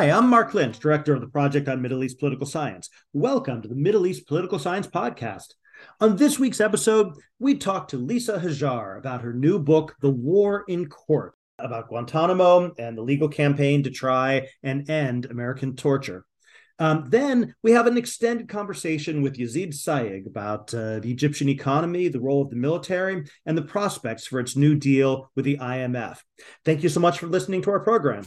Hi, I'm Mark Lynch, Director of the Project on Middle East Political Science. Welcome to the Middle East Political Science Podcast. On this week's episode, we talk to Lisa Hajar about her new book, The War in Court, about Guantanamo and the legal campaign to try and end American torture. Then we have an extended conversation with Yezid Sayigh about the Egyptian economy, the role of the military, and the prospects for its new deal with the IMF. Thank you so much for listening to our program.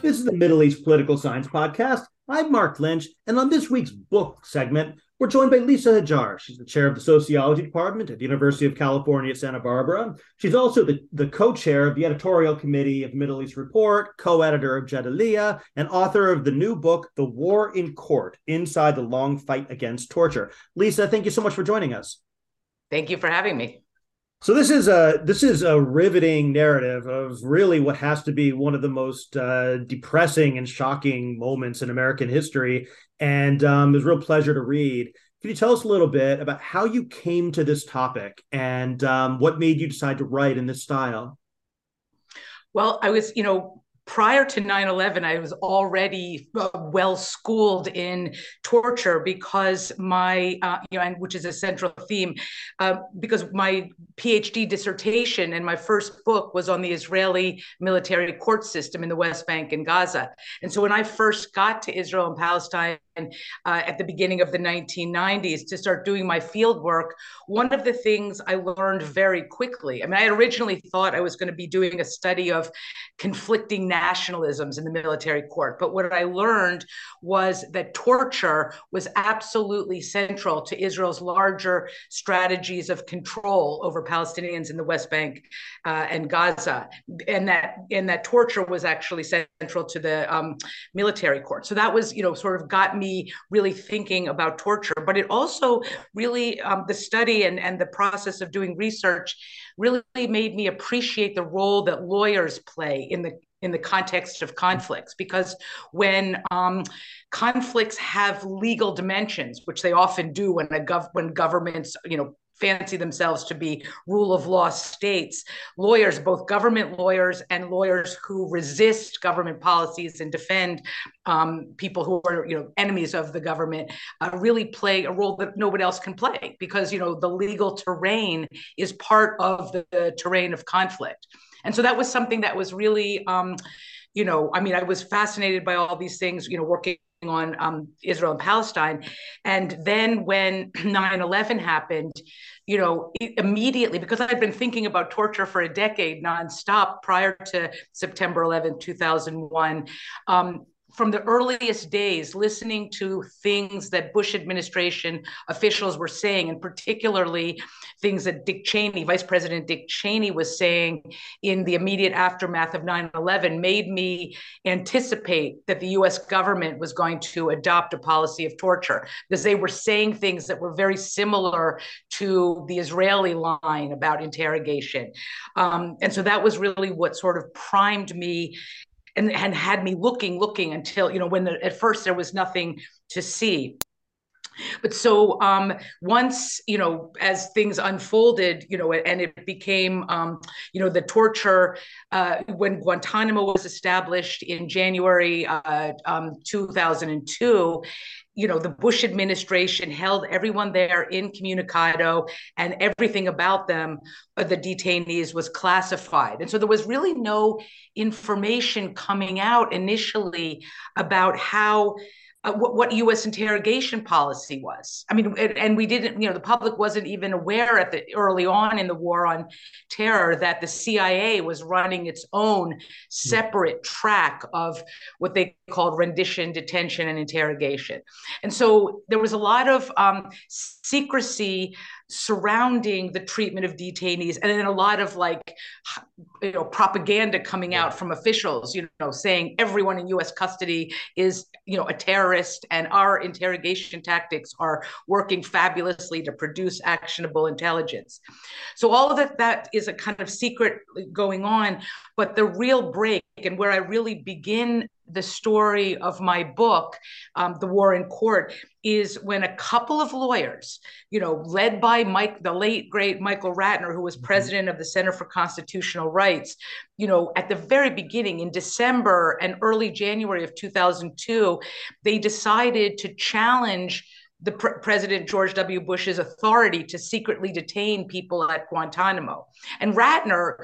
This is the Middle East Political Science Podcast. I'm Mark Lynch, and on this week's book segment, we're joined by Lisa Hajar. She's the chair of the sociology department at the University of California, Santa Barbara. She's also the co-chair of the editorial committee of Middle East Report, co-editor of Jadaliyya, and author of the new book, The War in Court, Inside the Long Fight Against Torture. Lisa, thank you so much for joining us. Thank you for having me. So this is a riveting narrative of really what has to be one of the most depressing and shocking moments in American history, and it was a real pleasure to read. Can you tell us a little bit about how you came to this topic and what made you decide to write in this style? Well, I was, prior to 9/11, I was already well-schooled in torture because my, which is a central theme, because my PhD dissertation and my first book was on the Israeli military court system in the West Bank and Gaza. And so when I first got to Israel and Palestine at the beginning of the 1990s to start doing my field work, one of the things I learned very quickly, I originally thought I was going to be doing a study of conflicting nationalisms in the military court. But what I learned was that torture was absolutely central to Israel's larger strategies of control over Palestinians in the West Bank and Gaza, and that torture was actually central to the military court. So that was, sort of got me really thinking about torture. But it also really, the study and the process of doing research really made me appreciate the role that lawyers play in the context of conflicts, because when conflicts have legal dimensions, which they often do when governments, fancy themselves to be rule of law states, lawyers, both government lawyers and lawyers who resist government policies and defend people who are enemies of the government, really play a role that nobody else can play, because the legal terrain is part of the terrain of conflict. And so that was something that was really, I was fascinated by all these things, working on Israel and Palestine. And then when 9/11 happened, immediately, because I'd been thinking about torture for a decade nonstop prior to September 11, 2001, from the earliest days, listening to things that Bush administration officials were saying, and particularly things that Dick Cheney, Vice President Dick Cheney, was saying in the immediate aftermath of 9/11, made me anticipate that the US government was going to adopt a policy of torture, because they were saying things that were very similar to the Israeli line about interrogation. And so that was really what sort of primed me and had me looking until, when at first there was nothing to see. But so once, as things unfolded, and it became, the torture, when Guantanamo was established in January 2002, the Bush administration held everyone there incommunicado, and everything about them, the detainees, was classified. And so there was really no information coming out initially about how what U.S. interrogation policy was. And we didn't, the public wasn't even aware early on in the war on terror that the CIA was running its own separate track of what they called rendition, detention, and interrogation. And so there was a lot of secrecy surrounding the treatment of detainees, and then a lot of propaganda coming out from officials, saying everyone in U.S. custody is, a terrorist, and our interrogation tactics are working fabulously to produce actionable intelligence. So all of that is a kind of secret going on, but the real break, and where I really begin the story of my book, The War in Court, is when a couple of lawyers, led by the late, great Michael Ratner, who was president of the Center for Constitutional Rights, at the very beginning in December and early January of 2002, they decided to challenge the President George W. Bush's authority to secretly detain people at Guantanamo. And Ratner,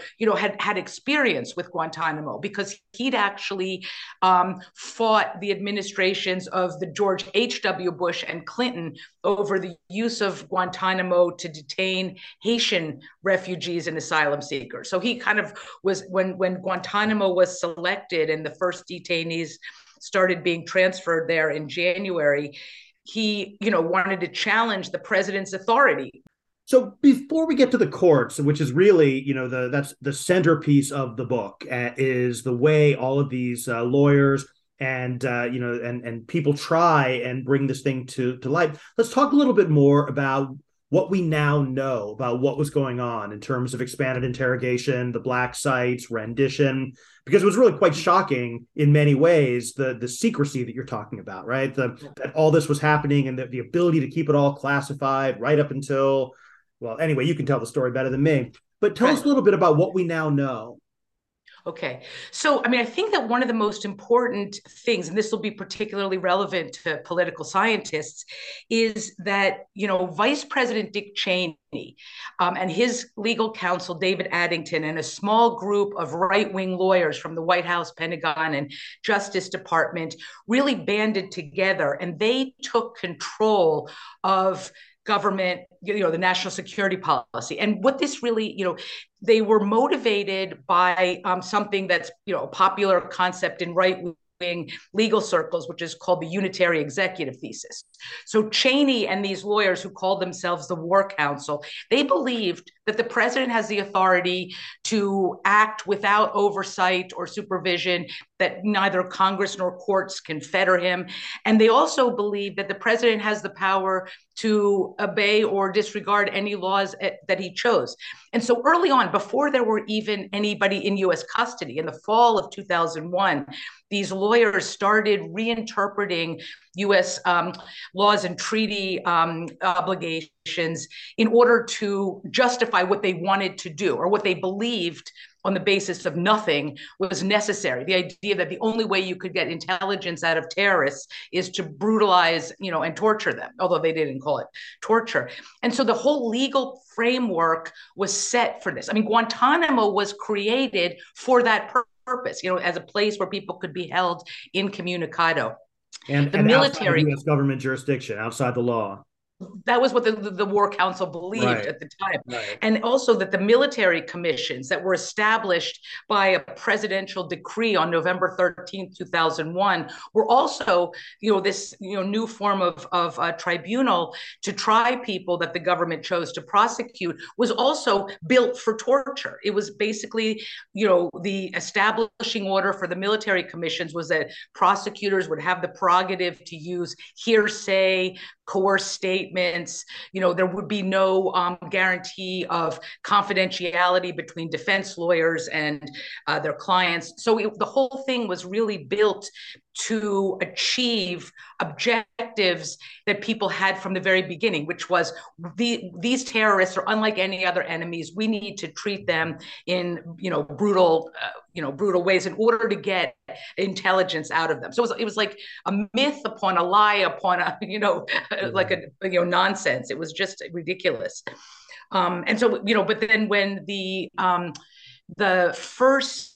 had experience with Guantanamo because he'd actually fought the administrations of the George H.W. Bush and Clinton over the use of Guantanamo to detain Haitian refugees and asylum seekers. So he kind of was, when Guantanamo was selected and the first detainees started being transferred there in January, he, wanted to challenge the president's authority. So before we get to the courts, which is really, that's the centerpiece of the book, is the way all of these lawyers and people try and bring this thing to light. Let's talk a little bit more about what we now know about what was going on in terms of expanded interrogation, the black sites, rendition, because it was really quite shocking in many ways, the secrecy that you're talking about, right? That all this was happening and the ability to keep it all classified right up until, well, anyway, you can tell the story better than me, but tell us a little bit about what we now know. Okay. So, I think that one of the most important things, and this will be particularly relevant to political scientists, is that, Vice President Dick Cheney and his legal counsel, David Addington, and a small group of right-wing lawyers from the White House, Pentagon, and Justice Department really banded together, and they took control of government, the national security policy. And what this really, they were motivated by something that's, a popular concept in right-wing legal circles, which is called the unitary executive thesis. So Cheney and these lawyers who called themselves the War Council, they believed that the president has the authority to act without oversight or supervision, that neither Congress nor courts can fetter him. And they also believe that the president has the power to obey or disregard any laws that he chose. And so early on, before there were even anybody in US custody, in the fall of 2001, these lawyers started reinterpreting US laws and treaty obligations in order to justify what they wanted to do or what they believed on the basis of nothing was necessary. The idea that the only way you could get intelligence out of terrorists is to brutalize, and torture them, although they didn't call it torture. And so the whole legal framework was set for this. Guantanamo was created for that purpose, as a place where people could be held incommunicado. And the military, outside the US government jurisdiction, outside the law. That was what the War Council believed at the time. Right. And also that the military commissions that were established by a presidential decree on November 13th, 2001, were also, this new form of tribunal to try people that the government chose to prosecute, was also built for torture. It was basically, the establishing order for the military commissions was that prosecutors would have the prerogative to use hearsay, coerced statements, there would be no guarantee of confidentiality between defense lawyers and their clients. So the whole thing was really built to achieve objectives that people had from the very beginning, which was these terrorists are unlike any other enemies. We need to treat them in brutal ways in order to get intelligence out of them. So it was like a myth upon a lie upon a like a nonsense. It was just ridiculous. And so but then when the first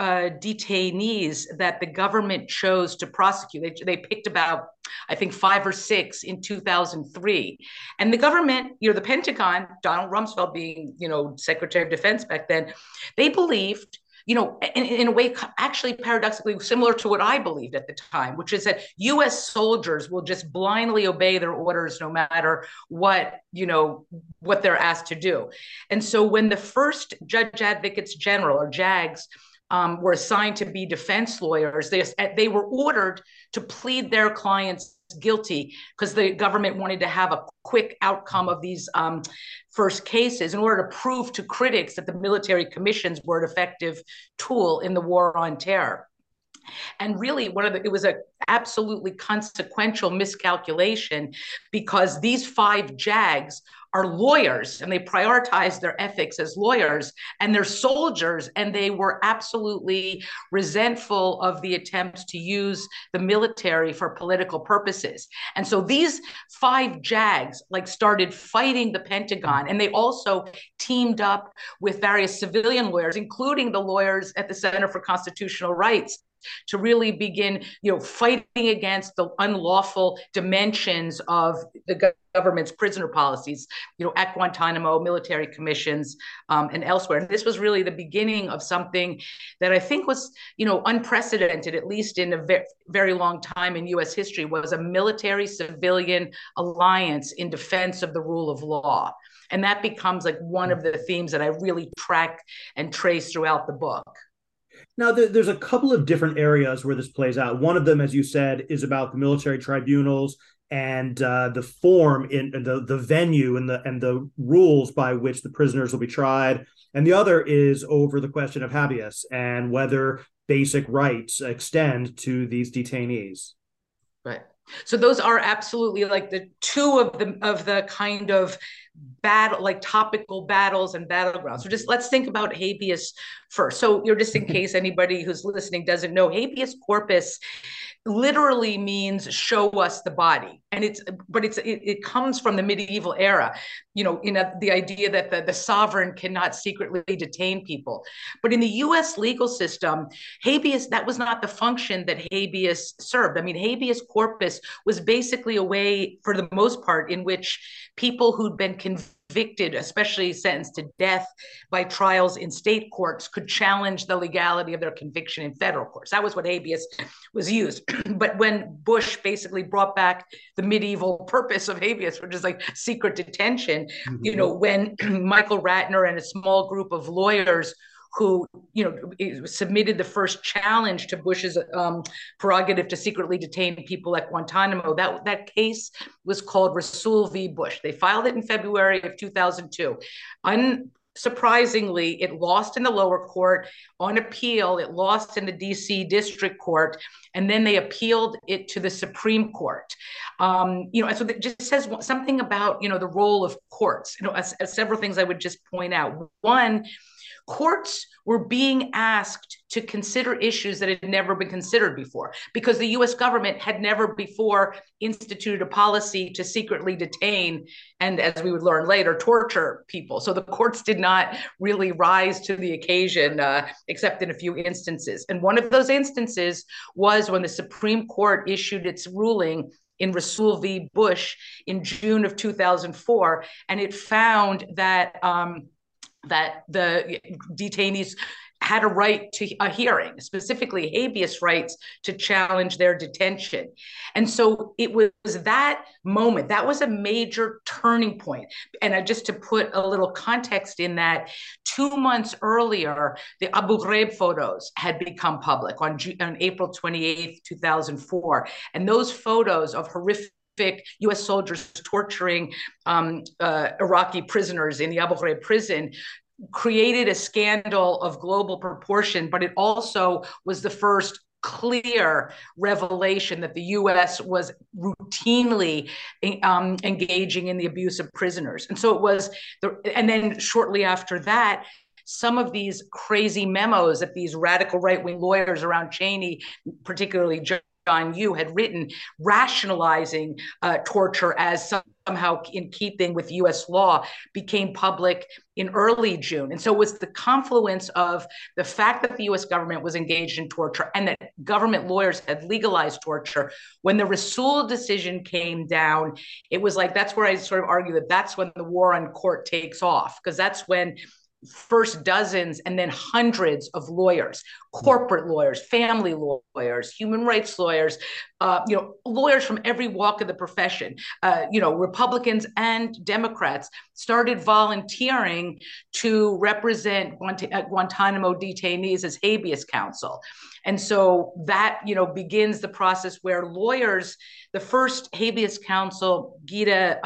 detainees that the government chose to prosecute, they picked about, I think, 5 or 6 in 2003. And the government, the Pentagon, Donald Rumsfeld being, Secretary of Defense back then, they believed, in a way, actually paradoxically similar to what I believed at the time, which is that U.S. soldiers will just blindly obey their orders no matter what they're asked to do. And so when the first Judge Advocates General, or JAGs, were assigned to be defense lawyers, they were ordered to plead their clients guilty because the government wanted to have a quick outcome of these first cases in order to prove to critics that the military commissions were an effective tool in the war on terror. And really, it was an absolutely consequential miscalculation, because these 5 JAGs are lawyers, and they prioritize their ethics as lawyers, and they're soldiers, and they were absolutely resentful of the attempts to use the military for political purposes. And so these 5 JAGs started fighting the Pentagon, and they also teamed up with various civilian lawyers, including the lawyers at the Center for Constitutional Rights, to really begin, fighting against the unlawful dimensions of the government's prisoner policies, at Guantanamo, military commissions, and elsewhere. And this was really the beginning of something that I think was, unprecedented, at least in a very long time in U.S. history, was a military-civilian alliance in defense of the rule of law. And that becomes one of the themes that I really track and trace throughout the book. Now, there's a couple of different areas where this plays out. One of them, as you said, is about the military tribunals and the form in the venue and the rules by which the prisoners will be tried. And the other is over the question of habeas and whether basic rights extend to these detainees. Right. So those are absolutely the two of the kind of battle, topical battles and battlegrounds. So let's think about habeas first. So just in case anybody who's listening doesn't know, habeas corpus literally means show us the body. And it comes from the medieval era, the idea that the sovereign cannot secretly detain people. But in the US legal system, habeas, that was not the function that habeas served. I mean, habeas corpus was basically a way, for the most part, in which people who'd been convicted, especially sentenced to death by trials in state courts, could challenge the legality of their conviction in federal courts. That was what habeas was used. But when Bush basically brought back the medieval purpose of habeas, which is secret detention, mm-hmm. When Michael Ratner and a small group of lawyers who submitted the first challenge to Bush's prerogative to secretly detain people at Guantanamo. That case was called Rasul v. Bush. They filed it in February of 2002. Unsurprisingly, it lost in the lower court. On appeal, it lost in the DC District Court, and then they appealed it to the Supreme Court. And so that just says something about, the role of courts. Several things I would just point out. One, courts were being asked to consider issues that had never been considered before, because the US government had never before instituted a policy to secretly detain and, as we would learn later, torture people. So the courts did not really rise to the occasion, except in a few instances. And one of those instances was when the Supreme Court issued its ruling in Rasul v. Bush in June of 2004, and it found that the detainees had a right to a hearing, specifically habeas rights to challenge their detention. And so it was that moment, that was a major turning point. And just to put a little context in that, 2 months earlier, the Abu Ghraib photos had become public on April 28th, 2004. And those photos of horrific U.S. soldiers torturing Iraqi prisoners in the Abu Ghraib prison created a scandal of global proportion, but it also was the first clear revelation that the U.S. was routinely engaging in the abuse of prisoners. And so it was, and then shortly after that, some of these crazy memos that these radical right-wing lawyers around Cheney, particularly John Yoo, had written, rationalizing torture as somehow in keeping with U.S. law, became public in early June. And so it was the confluence of the fact that the U.S. government was engaged in torture and that government lawyers had legalized torture. When the Rasul decision came down, it was that's where I sort of argue that that's when the war on court takes off, because that's when first dozens and then hundreds of lawyers, corporate lawyers, family lawyers, human rights lawyers, lawyers from every walk of the profession, Republicans and Democrats, started volunteering to represent Guantanamo detainees as habeas counsel. And so that, begins the process where lawyers, the first habeas counsel, Gita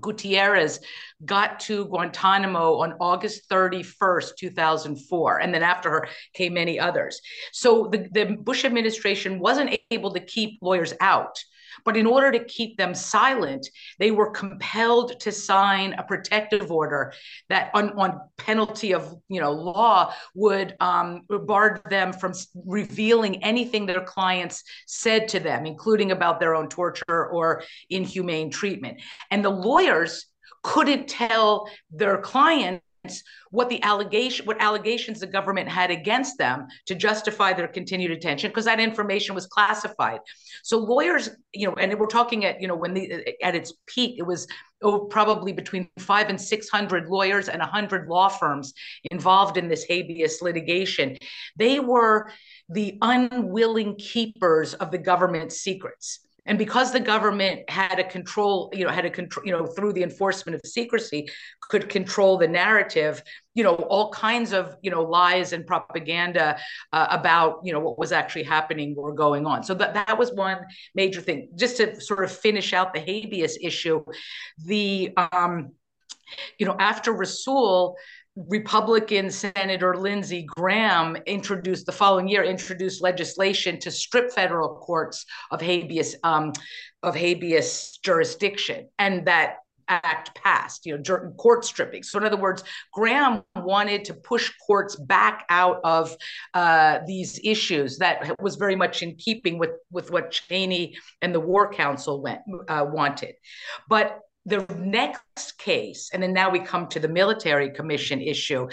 Gutierrez got to Guantanamo on August 31st, 2004. And then after her came many others. So the Bush administration wasn't able to keep lawyers out. But in order to keep them silent, they were compelled to sign a protective order that on penalty of law would bar them from revealing anything their clients said to them, including about their own torture or inhumane treatment. And the lawyers couldn't tell their clients what the allegations the government had against them to justify their continued detention, because that information was classified. So lawyers, and we're talking at, when at its peak, it was probably between 500 and 600 lawyers and 100 law firms involved in this habeas litigation. They were the unwilling keepers of the government's secrets. And because the government had a control, through the enforcement of secrecy, could control the narrative, all kinds of, lies and propaganda about, what was actually happening were going on. So that was one major thing. Just to sort of finish out the habeas issue, after Rasul, Republican Senator Lindsey Graham introduced legislation to strip federal courts of habeas jurisdiction, and that act passed, court stripping. So in other words, Graham wanted to push courts back out of these issues. That was very much in keeping with what Cheney and the War Council wanted. But the next case, and then now we come to the military commission issue.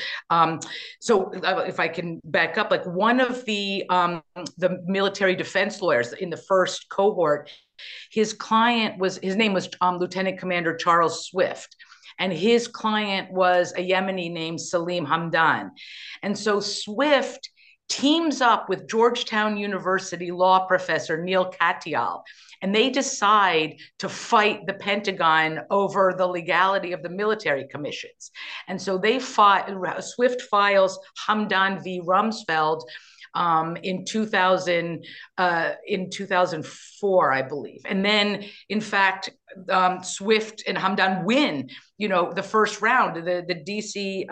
So if I can back up, like one of the military defense lawyers in the first cohort, his name was Lieutenant Commander Charles Swift. And his client was a Yemeni named Salim Hamdan. And so Swift teams up with Georgetown University law professor Neil Katyal, and they decide to fight the Pentagon over the legality of the military commissions. And so Swift files Hamdan v. Rumsfeld in 2004, I believe. And then, in fact, Swift and Hamdan win, the first round. The D.C.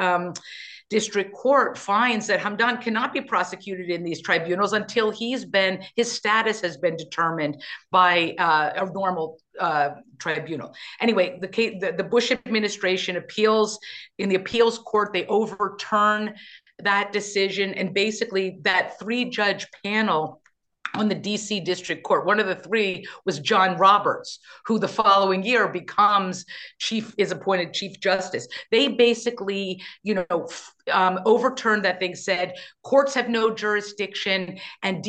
District Court finds that Hamdan cannot be prosecuted in these tribunals until his status has been determined by a normal tribunal. Anyway, the Bush administration appeals. In the appeals court, they overturn that decision, and basically that three-judge panel on the DC District Court, one of the three was John Roberts, who the following year is appointed Chief Justice. They basically, overturned that thing, said courts have no jurisdiction and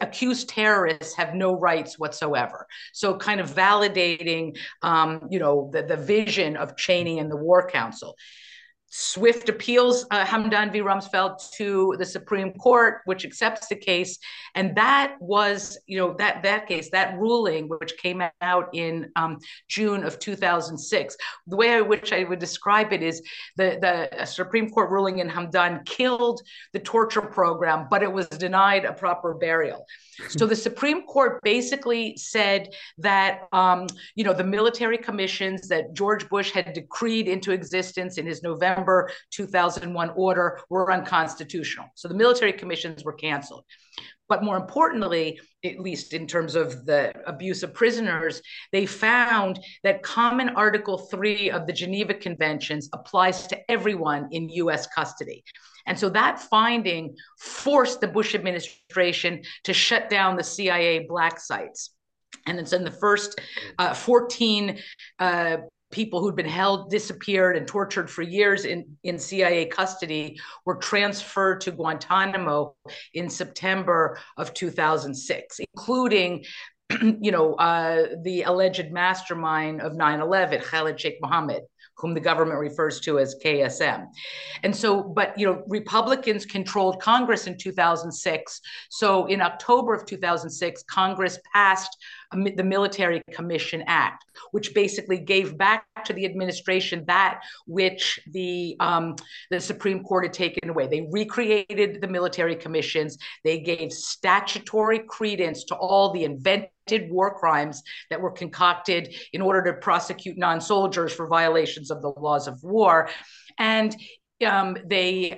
accused terrorists have no rights whatsoever. So kind of validating, the vision of Cheney and the War Council. Swift appeals Hamdan v. Rumsfeld to the Supreme Court, which accepts the case, and that was, that ruling, which came out in June of 2006. The way in which I would describe it is the Supreme Court ruling in Hamdan killed the torture program, but it was denied a proper burial. So the Supreme Court basically said that the military commissions that George Bush had decreed into existence in his November 2001 order were unconstitutional. So the military commissions were canceled. But more importantly, at least in terms of the abuse of prisoners, they found that common Article III of the Geneva Conventions applies to everyone in US custody. And so that finding forced the Bush administration to shut down the CIA black sites. And it's in the first 14 people who'd been held, disappeared, and tortured for years in CIA custody were transferred to Guantanamo in September of 2006, including the alleged mastermind of 9/11, Khalid Sheikh Mohammed, whom the government refers to as KSM. And so, but Republicans controlled Congress in 2006. So in October of 2006, Congress passed the Military Commission Act, which basically gave back to the administration that which the Supreme Court had taken away. They recreated the military commissions. They gave statutory credence to all the inventions war crimes that were concocted in order to prosecute non-soldiers for violations of the laws of war. And the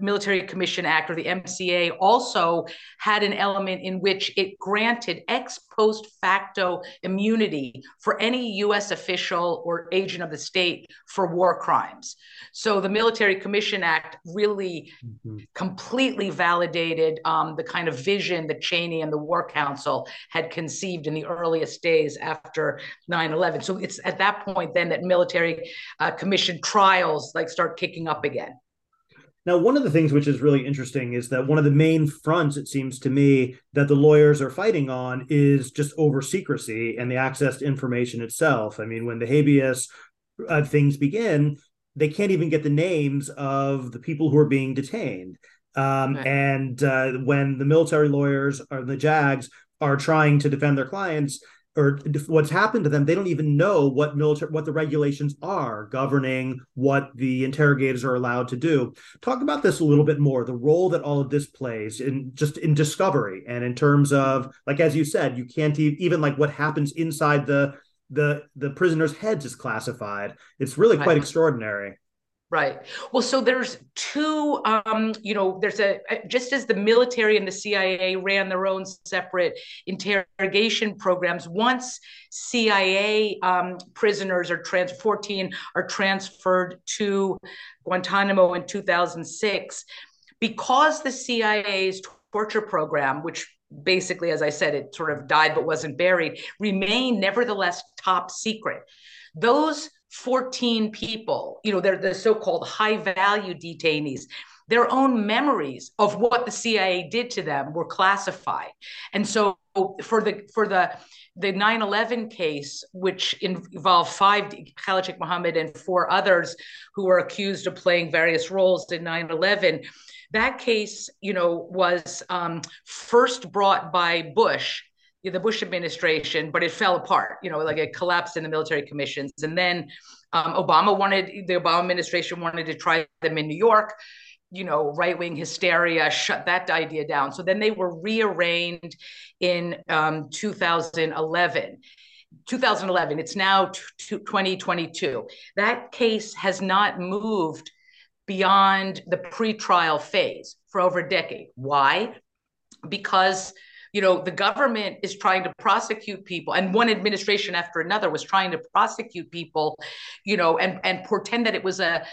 Military Commission Act, or the MCA, also had an element in which it granted ex post facto immunity for any U.S. official or agent of the state for war crimes. So the Military Commission Act really completely validated the kind of vision that Cheney and the War Council had conceived in the earliest days after 9/11. So it's at that point then that military commission trials start kicking up again. Now, one of the things which is really interesting is that one of the main fronts, it seems to me, that the lawyers are fighting on is just over secrecy and the access to information itself. I mean, when the habeas things begin, they can't even get the names of the people who are being detained. When the military lawyers or the JAGs are trying to defend their clients or what's happened to them, they don't even know what the regulations are governing what the interrogators are allowed to do. Talk about this a little bit more, the role that all of this plays in discovery and in terms of, as you said, you can't even what happens inside the prisoners' heads is classified. It's really quite extraordinary. Right. Well, so there's two, just as the military and the CIA ran their own separate interrogation programs, once CIA prisoners, 14, are transferred to Guantanamo in 2006, because the CIA's torture program, which basically, as I said, it sort of died but wasn't buried, remained nevertheless top secret. Those 14 people, they're the so-called high-value detainees. Their own memories of what the CIA did to them were classified. And so for the 9/11 case, which involved Khalid Sheikh Mohammed and 4 others who were accused of playing various roles in 9/11, that case, was first brought by Bush, the Bush administration, but it fell apart, it collapsed in the military commissions. And then the Obama administration wanted to try them in New York, right-wing hysteria shut that idea down. So then they were rearranged in 2011, it's now 2022. That case has not moved beyond the pretrial phase for over a decade. Why? Because the government is trying to prosecute people, and one administration after another was trying to prosecute people, and portend that it was a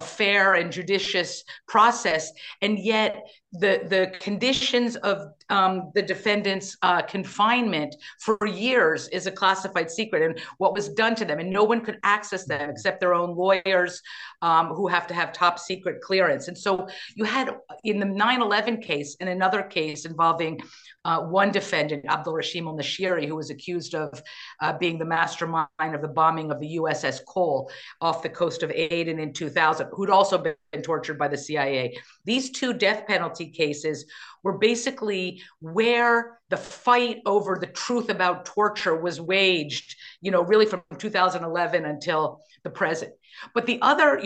fair and judicious process. And yet the conditions of the defendant's confinement for years is a classified secret, and what was done to them, and no one could access them except their own lawyers who have to have top secret clearance. And so you had in the 9/11 case and another case involving one defendant, Abdel Rashim al-Nashiri, who was accused of being the mastermind of the bombing of the USS Cole off the coast of Aden in 2000, who'd also been tortured by the CIA. These two death penalty cases were basically where the fight over the truth about torture was waged, really from 2011 until the present. But the other,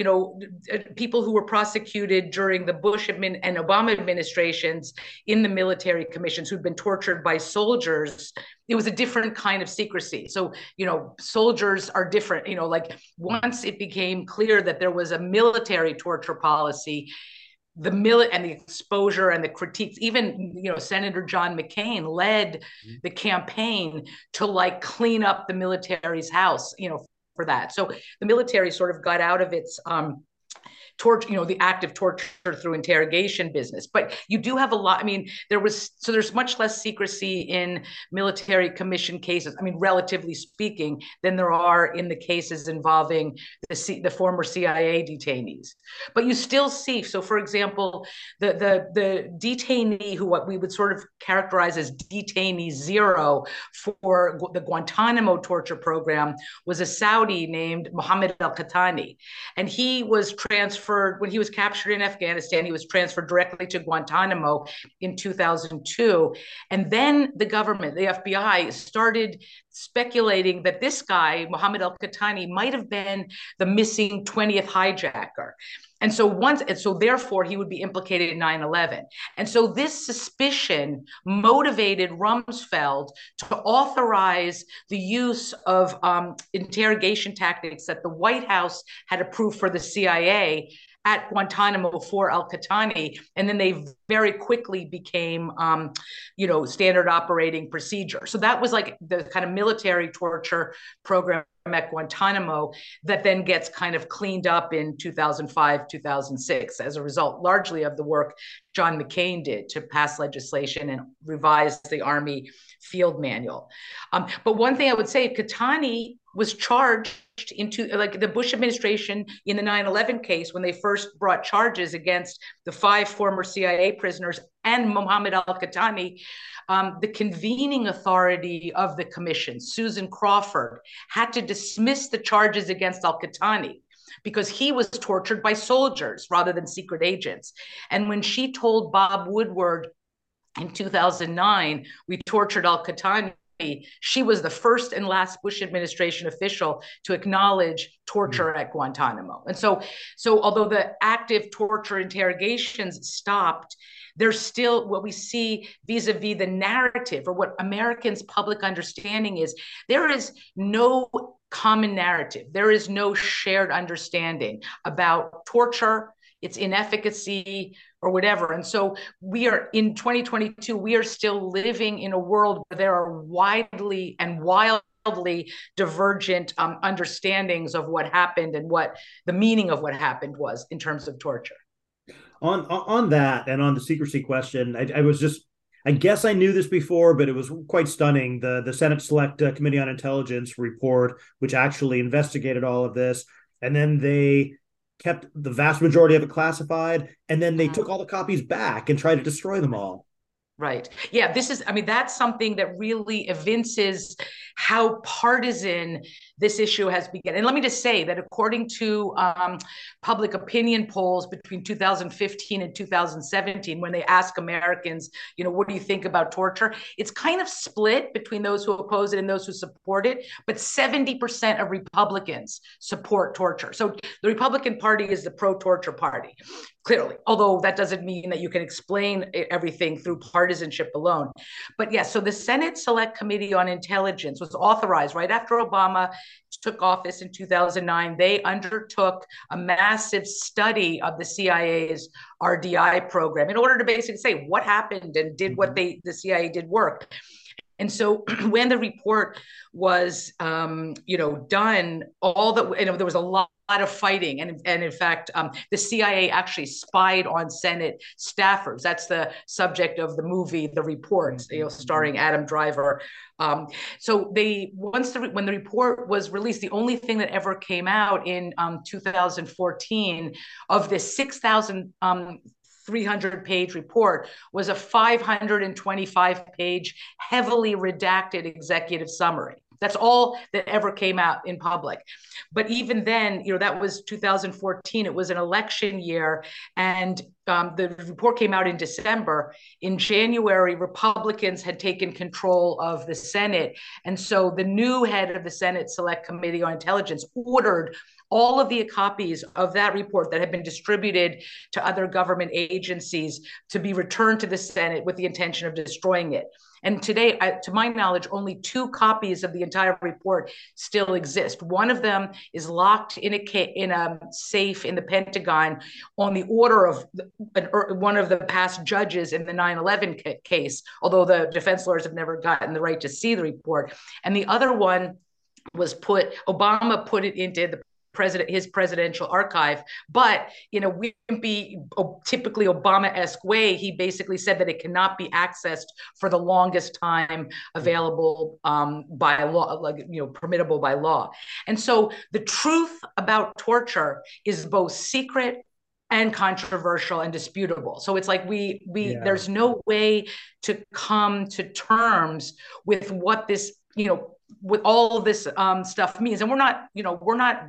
people who were prosecuted during the Bush and Obama administrations in the military commissions who'd been tortured by soldiers, it was a different kind of secrecy. So, soldiers are different, once it became clear that there was a military torture policy, and the exposure and the critiques, even, Senator John McCain led the campaign to clean up the military's house, for that. So the military sort of got out of its torture, the active torture through interrogation business. But you do have a lot. I mean, there's much less secrecy in military commission cases, relatively speaking, than there are in the cases involving the former CIA detainees. But you still see, so for example, the detainee who what we would sort of characterize as detainee zero for the Guantanamo torture program was a Saudi named Mohammed al-Qahtani. And he was transferred. When he was captured in Afghanistan, he was transferred directly to Guantanamo in 2002. And then the government, the FBI, started speculating that this guy, Mohammed al-Qahtani, might have been the missing 20th hijacker. And so therefore he would be implicated in 9/11. And so this suspicion motivated Rumsfeld to authorize the use of interrogation tactics that the White House had approved for the CIA at Guantanamo for al-Qahtani, and then they very quickly became, standard operating procedure. So that was like the kind of military torture program at Guantanamo that then gets kind of cleaned up in 2005, 2006, as a result largely of the work John McCain did to pass legislation and revise the Army Field Manual. But one thing I would say, Qahtani was charged the Bush administration in the 9/11 case, when they first brought charges against the 5 former CIA prisoners and Mohammed al-Qahtani, the convening authority of the commission, Susan Crawford, had to dismiss the charges against al-Qahtani because he was tortured by soldiers rather than secret agents. And when she told Bob Woodward in 2009, we tortured al-Qahtani, she was the first and last Bush administration official to acknowledge torture at Guantanamo. And so although the active torture interrogations stopped, there's still what we see vis-a-vis the narrative, or what Americans' public understanding is. There is no common narrative. There is no shared understanding about torture, its inefficacy, or whatever. And so we are in 2022, we are still living in a world where there are widely and wildly divergent understandings of what happened and what the meaning of what happened was in terms of torture. On that and on the secrecy question, I guess I knew this before, but it was quite stunning. The Senate Select Committee on Intelligence report, which actually investigated all of this, and then they kept the vast majority of it classified, and then they took all the copies back and tried to destroy them all. Right. Yeah, that's something that really evinces how partisan this issue has begun. And let me just say that according to public opinion polls between 2015 and 2017, when they ask Americans, what do you think about torture? It's kind of split between those who oppose it and those who support it, but 70% of Republicans support torture. So the Republican Party is the pro-torture party, clearly, although that doesn't mean that you can explain everything through partisanship alone. But yes, so the Senate Select Committee on Intelligence was authorized right after Obama took office in 2009. They undertook a massive study of the CIA's RDI program in order to basically say what happened and did what the CIA did work. And so when the report was, done, there was a lot of fighting. And in fact, the CIA actually spied on Senate staffers. That's the subject of the movie, The Report, starring Adam Driver. So when the report was released, the only thing that ever came out in 2014 of the 300-page report was a 525-page, heavily redacted executive summary. That's all that ever came out in public. But even then, that was 2014. It was an election year, and the report came out in December. In January, Republicans had taken control of the Senate. And so the new head of the Senate Select Committee on Intelligence ordered all of the copies of that report that had been distributed to other government agencies to be returned to the Senate with the intention of destroying it. And today, to my knowledge, only 2 copies of the entire report still exist. One of them is locked in a safe in the Pentagon on the order of one of the past judges in the 9/11 case, although the defense lawyers have never gotten the right to see the report. And the other one was Obama put it into the his presidential archive, but in a wimpy, typically Obama-esque way, he basically said that it cannot be accessed for the longest time available by law, permittable by law. And so the truth about torture is both secret and controversial and disputable. So it's like there's no way to come to terms with what this, with all of this stuff means. And we're not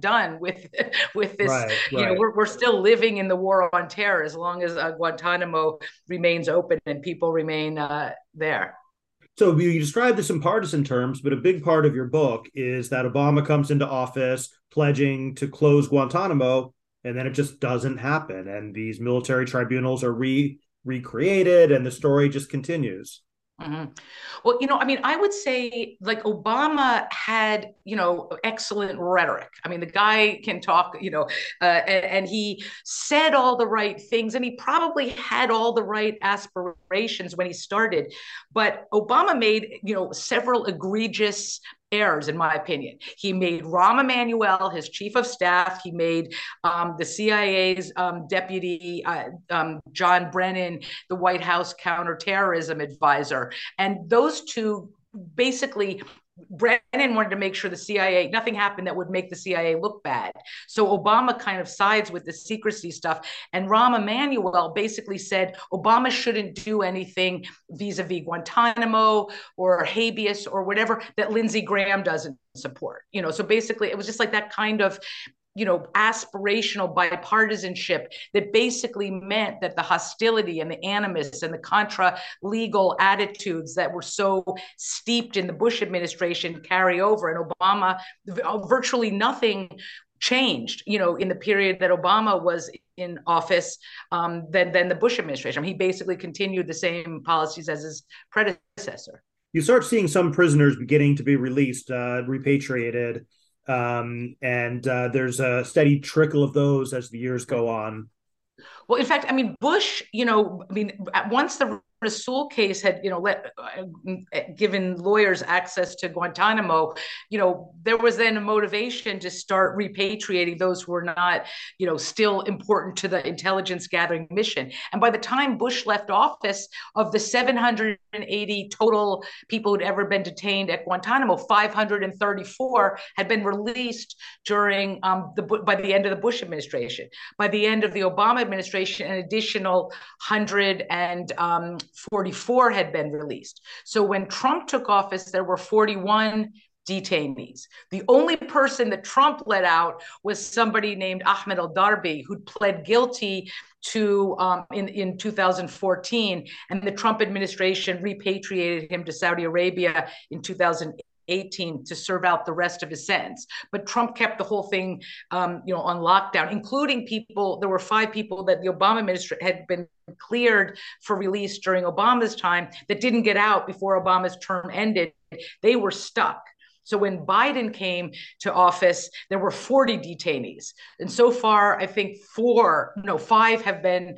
done with this, we're still living in the war on terror as long as Guantanamo remains open and people remain there. So you describe this in partisan terms, but a big part of your book is that Obama comes into office pledging to close Guantanamo, and then it just doesn't happen. And these military tribunals are recreated, and the story just continues. Mm-hmm. Well, you know, I mean, I would say like Obama had, you know, excellent rhetoric. I mean, the guy can talk, you know, and he said all the right things, and he probably had all the right aspirations when he started. But Obama made, you know, several egregious errors, in my opinion. He made Rahm Emanuel his chief of staff. He made the CIA's deputy, John Brennan, the White House counterterrorism advisor. And those two basically, Brennan wanted to make sure the CIA, nothing happened that would make the CIA look bad. So Obama kind of sides with the secrecy stuff. And Rahm Emanuel basically said Obama shouldn't do anything vis-a-vis Guantanamo or habeas or whatever that Lindsey Graham doesn't support. You know, so basically it was just like that kind of, you know, aspirational bipartisanship that basically meant that the hostility and the animus and the contra-legal attitudes that were so steeped in the Bush administration carry over. And Obama, virtually nothing changed, you know, in the period that Obama was in office than the Bush administration. I mean, he basically continued the same policies as his predecessor. You start seeing some prisoners beginning to be released, repatriated. And there's a steady trickle of those as the years go on. Well, in fact, I mean, Bush, you know, I mean, once the Rasul case had, you know, given lawyers access to Guantanamo, you know, there was then a motivation to start repatriating those who were not, you know, still important to the intelligence gathering mission. And by the time Bush left office, of the 780 total people who'd ever been detained at Guantanamo, 534 had been released during by the end of the Bush administration. By the end of the Obama administration, an additional 144 had been released. So when Trump took office, there were 41 detainees. The only person that Trump let out was somebody named Ahmed al-Darbi, who pled guilty to in 2014, and the Trump administration repatriated him to Saudi Arabia in 2018 to serve out the rest of his sentence. But Trump kept the whole thing, you know, on lockdown, including people. There were 5 people that the Obama administration had been cleared for release during Obama's time that didn't get out before Obama's term ended. They were stuck. So when Biden came to office, there were 40 detainees. And so far, I think 5 have been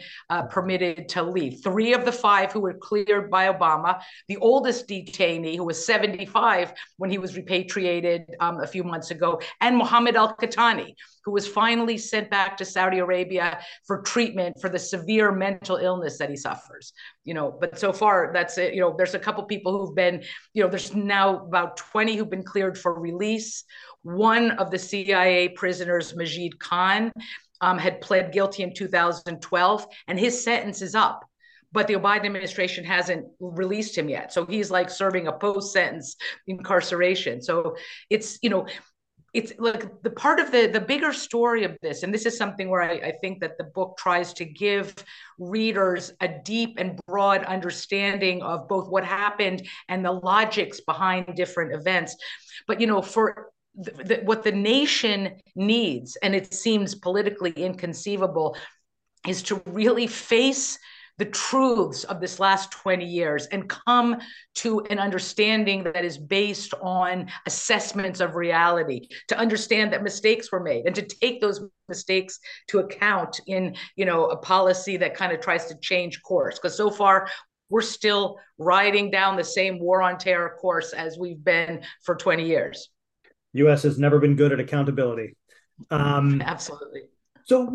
permitted to leave. 3 of the 5 who were cleared by Obama, the oldest detainee, who was 75 when he was repatriated a few months ago, and Mohammed al-Qahtani, who was finally sent back to Saudi Arabia for treatment for the severe mental illness that he suffers. You know, but so far that's it. You know, there's a couple people who've been, you know, there's now about 20 who've been cleared for release. One of the CIA prisoners, Majid Khan, had pled guilty in 2012, and his sentence is up, but the Biden administration hasn't released him yet. So he's like serving a post-sentence incarceration. So it's, you know, it's like the part of the bigger story of this, and this is something where I think that the book tries to give readers a deep and broad understanding of both what happened and the logics behind different events. But, you know, for what the nation needs, and it seems politically inconceivable, is to really face the truths of this last 20 years and come to an understanding that is based on assessments of reality, to understand that mistakes were made and to take those mistakes to account in, you know, a policy that kind of tries to change course. Because so far, we're still riding down the same war on terror course as we've been for 20 years. U.S. has never been good at accountability. Absolutely. So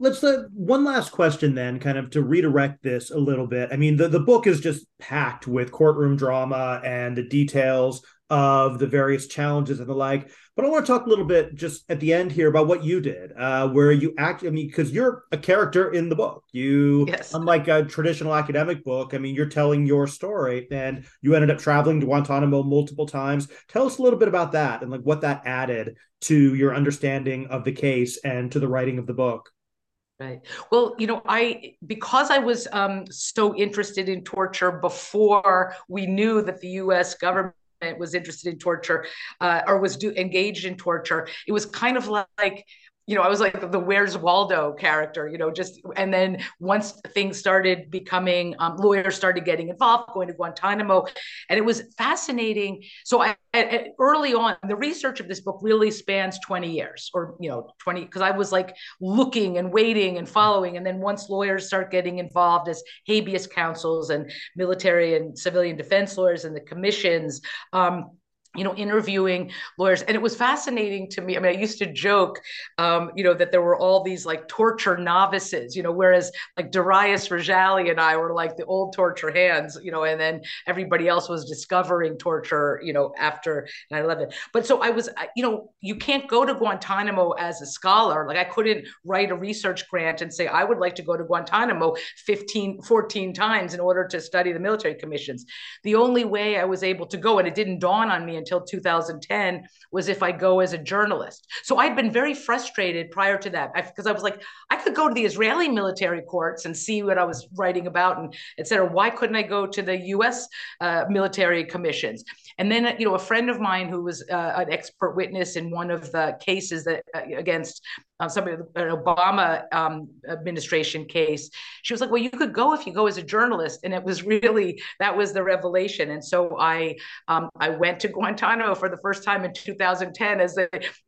let's one last question then, kind of to redirect this a little bit. I mean, the book is just packed with courtroom drama and the details of the various challenges and the like. But I want to talk a little bit just at the end here about what you did, where you act. I mean, because you're a character in the book. You, yes. Unlike a traditional academic book, I mean, you're telling your story, and you ended up traveling to Guantanamo multiple times. Tell us a little bit about that and like what that added to your understanding of the case and to the writing of the book. Right. Well, you know, because I was so interested in torture before we knew that the U.S. government was interested in torture, or was engaged in torture. It was kind of like, you know, I was like the Where's Waldo character, you know, just, and then once things started becoming, lawyers started getting involved, going to Guantanamo, and it was fascinating. So I early on, the research of this book really spans 20 years or, you know, 20, because I was like looking and waiting and following. And then once lawyers start getting involved as habeas counsels and military and civilian defense lawyers and the commissions, you know, interviewing lawyers. And it was fascinating to me. I mean, I used to joke, you know, that there were all these like torture novices, you know, whereas like Darius Rejali and I were like the old torture hands, you know, and then everybody else was discovering torture, you know, after 9/11. But so I was, you know, you can't go to Guantanamo as a scholar. Like I couldn't write a research grant and say, I would like to go to Guantanamo 14 times in order to study the military commissions. The only way I was able to go, and it didn't dawn on me until 2010, was if I go as a journalist. So I'd been very frustrated prior to that because I was like, I could go to the Israeli military courts and see what I was writing about and et cetera. Why couldn't I go to the US military commissions? And then, you know, a friend of mine who was an expert witness in one of the cases that against somebody, an Obama administration case, she was like, well, you could go if you go as a journalist. And it was really, that was the revelation. And so I went to Guantanamo for the first time in 2010 as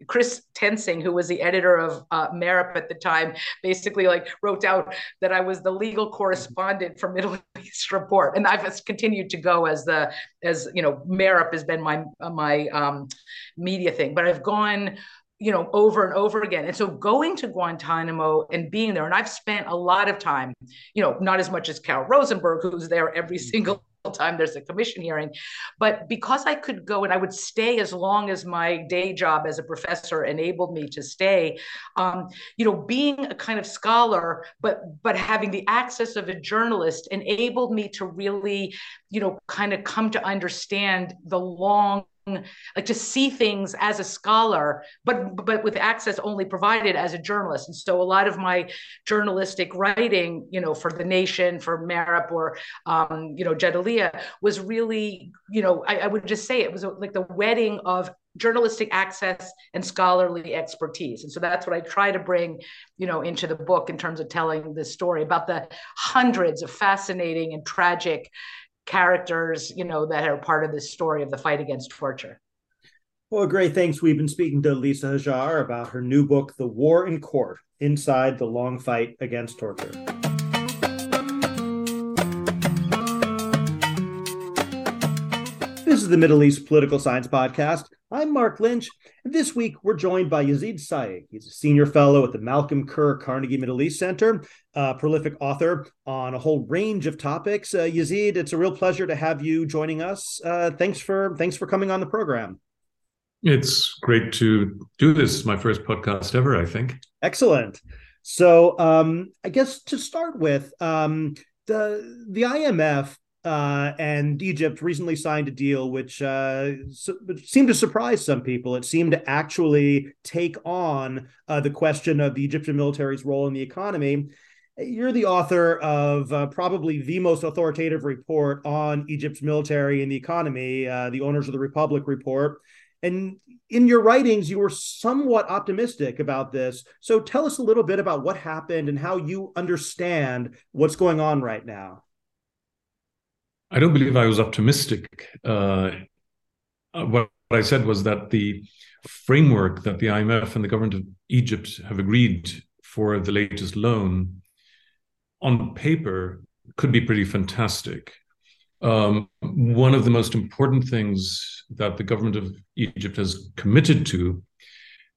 Chris Tensing, who was the editor of Merip at the time, basically like wrote out that I was the legal correspondent for Middle East Report. And I've continued to go as the, as you know, Merip has been my, media thing, but I've gone, you know, over and over again. And so going to Guantanamo and being there, and I've spent a lot of time, you know, not as much as Carol Rosenberg, who's there every single time there's a commission hearing, but because I could go and I would stay as long as my day job as a professor enabled me to stay, you know, being a kind of scholar, but having the access of a journalist enabled me to really, you know, kind of come to understand the long, like to see things as a scholar, but with access only provided as a journalist. And so a lot of my journalistic writing, you know, for The Nation, for Merip, or, you know, Jadaliyya was really, you know, I would just say it was like the wedding of journalistic access and scholarly expertise. And so that's what I try to bring, you know, into the book in terms of telling this story about the hundreds of fascinating and tragic characters, you know, that are part of this story of the fight against torture. Well, great. Thanks. We've been speaking to Lisa Hajar about her new book, The War in Court, Inside the Long Fight Against Torture. This is the Middle East Political Science Podcast. I'm Mark Lynch, and this week we're joined by Yezid Sayigh. He's a senior fellow at the Malcolm Kerr Carnegie Middle East Center, a prolific author on a whole range of topics. Yezid, it's a real pleasure to have you joining us. Thanks for coming on the program. It's great to do this. My first podcast ever, I think. Excellent. So I guess to start with, the IMF and Egypt recently signed a deal which seemed to surprise some people. It seemed to actually take on the question of the Egyptian military's role in the economy. You're the author of probably the most authoritative report on Egypt's military and the economy, the Owners of the Republic report. And in your writings, you were somewhat optimistic about this. So tell us a little bit about what happened and how you understand what's going on right now. I don't believe I was optimistic. What I said was that the framework that the IMF and the government of Egypt have agreed for the latest loan on paper could be pretty fantastic. One of the most important things that the government of Egypt has committed to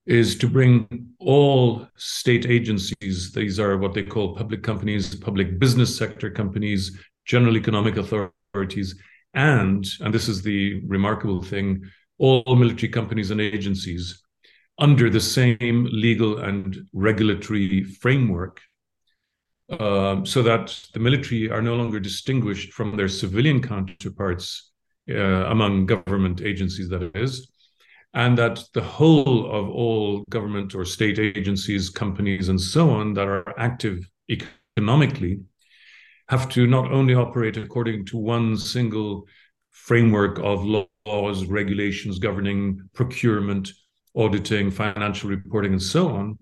is to bring all state agencies, these are what they call public companies, public business sector companies, general economic authorities, and this is the remarkable thing, all military companies and agencies under the same legal and regulatory framework, so that the military are no longer distinguished from their civilian counterparts among government agencies, that is, and that the whole of all government or state agencies, companies, and so on that are active economically have to not only operate according to one single framework of laws, regulations governing procurement, auditing, financial reporting, and so on,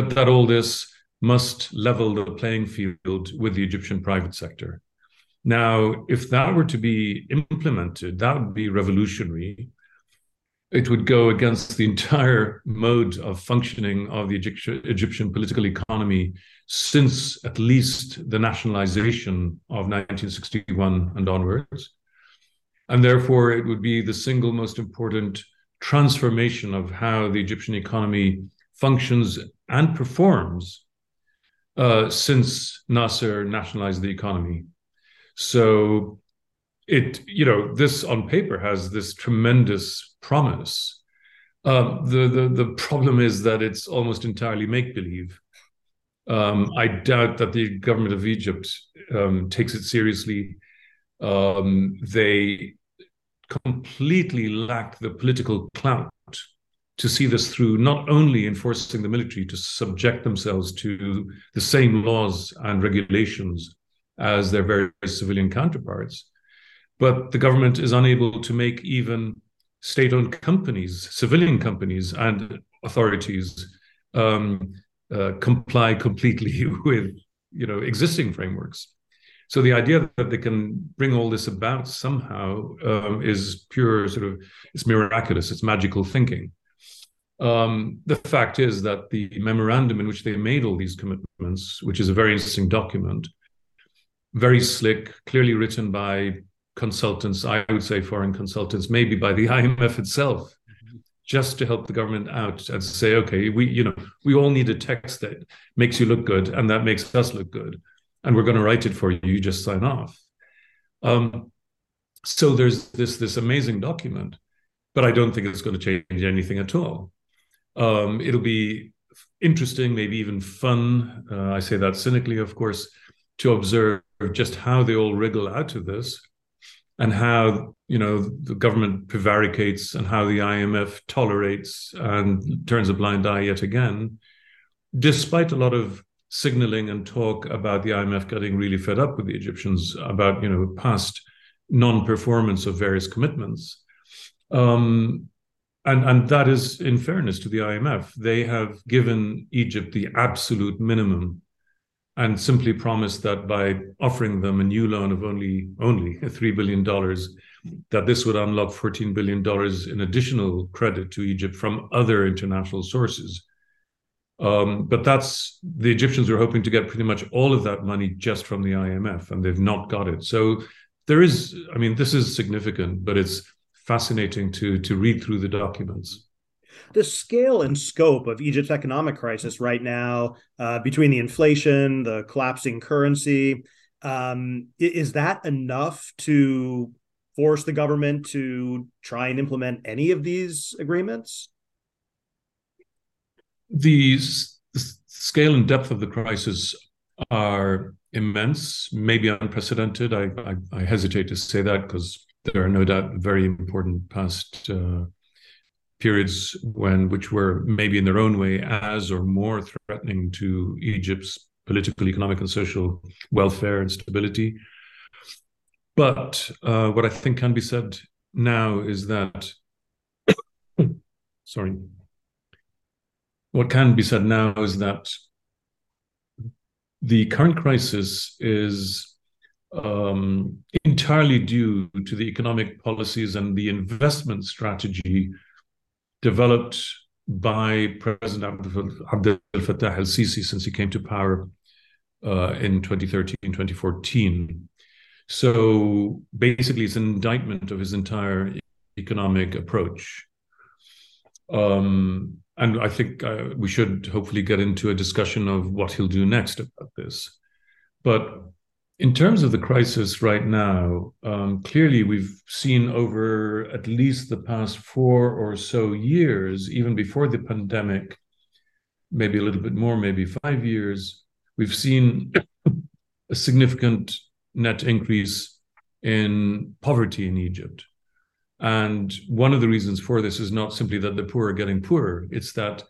but that all this must level the playing field with the Egyptian private sector. Now, if that were to be implemented, that would be revolutionary. It would go against the entire mode of functioning of the Egyptian political economy since at least the nationalization of 1961 and onwards. And therefore, it would be the single most important transformation of how the Egyptian economy functions and performs since Nasser nationalized the economy. So it, you know, this on paper has this tremendous promise. The problem is that it's almost entirely make-believe. I doubt that the government of Egypt takes it seriously. They completely lack the political clout to see this through, not only enforcing the military to subject themselves to the same laws and regulations as their various civilian counterparts, but the government is unable to make even state-owned companies, civilian companies and authorities comply completely with, you know, existing frameworks. So the idea that they can bring all this about somehow is pure sort of, it's miraculous, it's magical thinking. The fact is that the memorandum in which they made all these commitments, which is a very interesting document, very slick, clearly written by consultants, I would say foreign consultants, maybe by the IMF itself, just to help the government out and say, okay, we all need a text that makes you look good and that makes us look good. And we're going to write it for you, you just sign off. So there's this amazing document, but I don't think it's going to change anything at all. It'll be interesting, maybe even fun, I say that cynically, of course, to observe just how they all wriggle out of this and how, you know, the government prevaricates and how the IMF tolerates and turns a blind eye yet again, despite a lot of signaling and talk about the IMF getting really fed up with the Egyptians about, you know, past non-performance of various commitments. And that is, in fairness to the IMF, they have given Egypt the absolute minimum and simply promised that by offering them a new loan of only $3 billion, that this would unlock $14 billion in additional credit to Egypt from other international sources. But that's, the Egyptians were hoping to get pretty much all of that money just from the IMF, and they've not got it. So there is, I mean, this is significant, but it's fascinating to read through the documents. The scale and scope of Egypt's economic crisis right now, between the inflation, the collapsing currency, is that enough to force the government to try and implement any of these agreements? The scale and depth of the crisis are immense, maybe unprecedented. I hesitate to say that because there are no doubt very important past periods which were maybe in their own way as or more threatening to Egypt's political, economic, and social welfare and stability. But what I think can be said now is that, what can be said now is that the current crisis is entirely due to the economic policies and the investment strategy developed by President Abdel Fattah el-Sisi since he came to power in 2013, 2014. So basically, it's an indictment of his entire economic approach. And I think we should hopefully get into a discussion of what he'll do next about this. But in terms of the crisis right now, clearly we've seen over at least the past 4 or so years, even before the pandemic, maybe a little bit more, maybe 5 years, we've seen a significant net increase in poverty in Egypt. And one of the reasons for this is not simply that the poor are getting poorer, it's that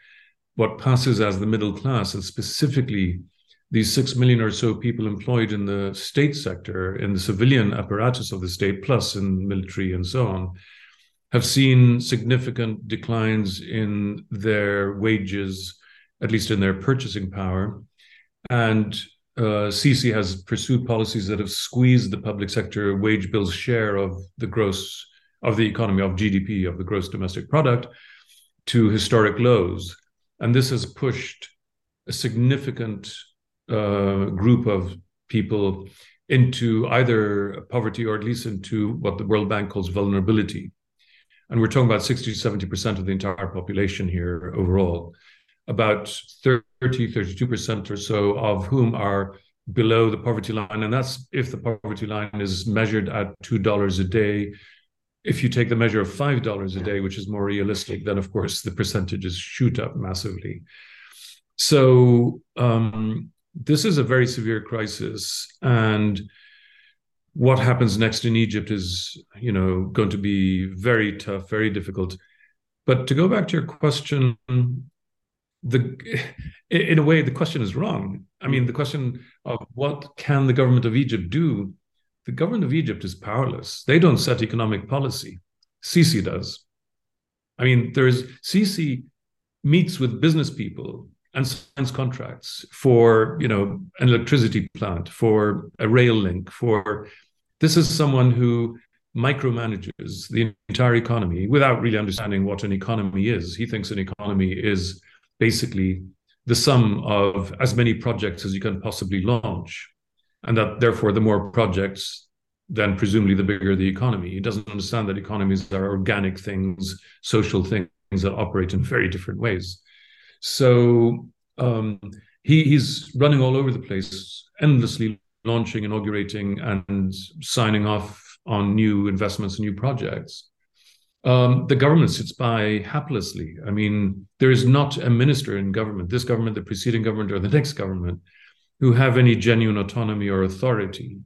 what passes as the middle class, and specifically these 6 million or so people employed in the state sector, in the civilian apparatus of the state, plus in military and so on, have seen significant declines in their wages, at least in their purchasing power. And Sisi has pursued policies that have squeezed the public sector wage bill's share of the gross of the economy, of GDP, of the gross domestic product, to historic lows. And this has pushed a significant group of people into either poverty or at least into what the World Bank calls vulnerability. And we're talking about 60 to 70% of the entire population here overall. About 32% or so of whom are below the poverty line. And that's if the poverty line is measured at $2 a day. If you take the measure of $5 a day, which is more realistic, then of course the percentages shoot up massively. So this is a very severe crisis. And what happens next in Egypt is, you know, going to be very tough, very difficult. But to go back to your question, in a way, the question is wrong. I mean, the question of what can the government of Egypt do? The government of Egypt is powerless. They don't set economic policy. Sisi does. I mean, Sisi meets with business people and signs contracts for, you know, an electricity plant, for a rail link, for... This is someone who micromanages the entire economy without really understanding what an economy is. He thinks an economy is basically the sum of as many projects as you can possibly launch. And that therefore, the more projects, then presumably the bigger the economy. He doesn't understand that economies are organic things, social things that operate in very different ways. So he's running all over the place, endlessly launching, inaugurating, and signing off on new investments and new projects. The government sits by haplessly. I mean, there is not a minister in government, this government, the preceding government, or the next government, who have any genuine autonomy or authority,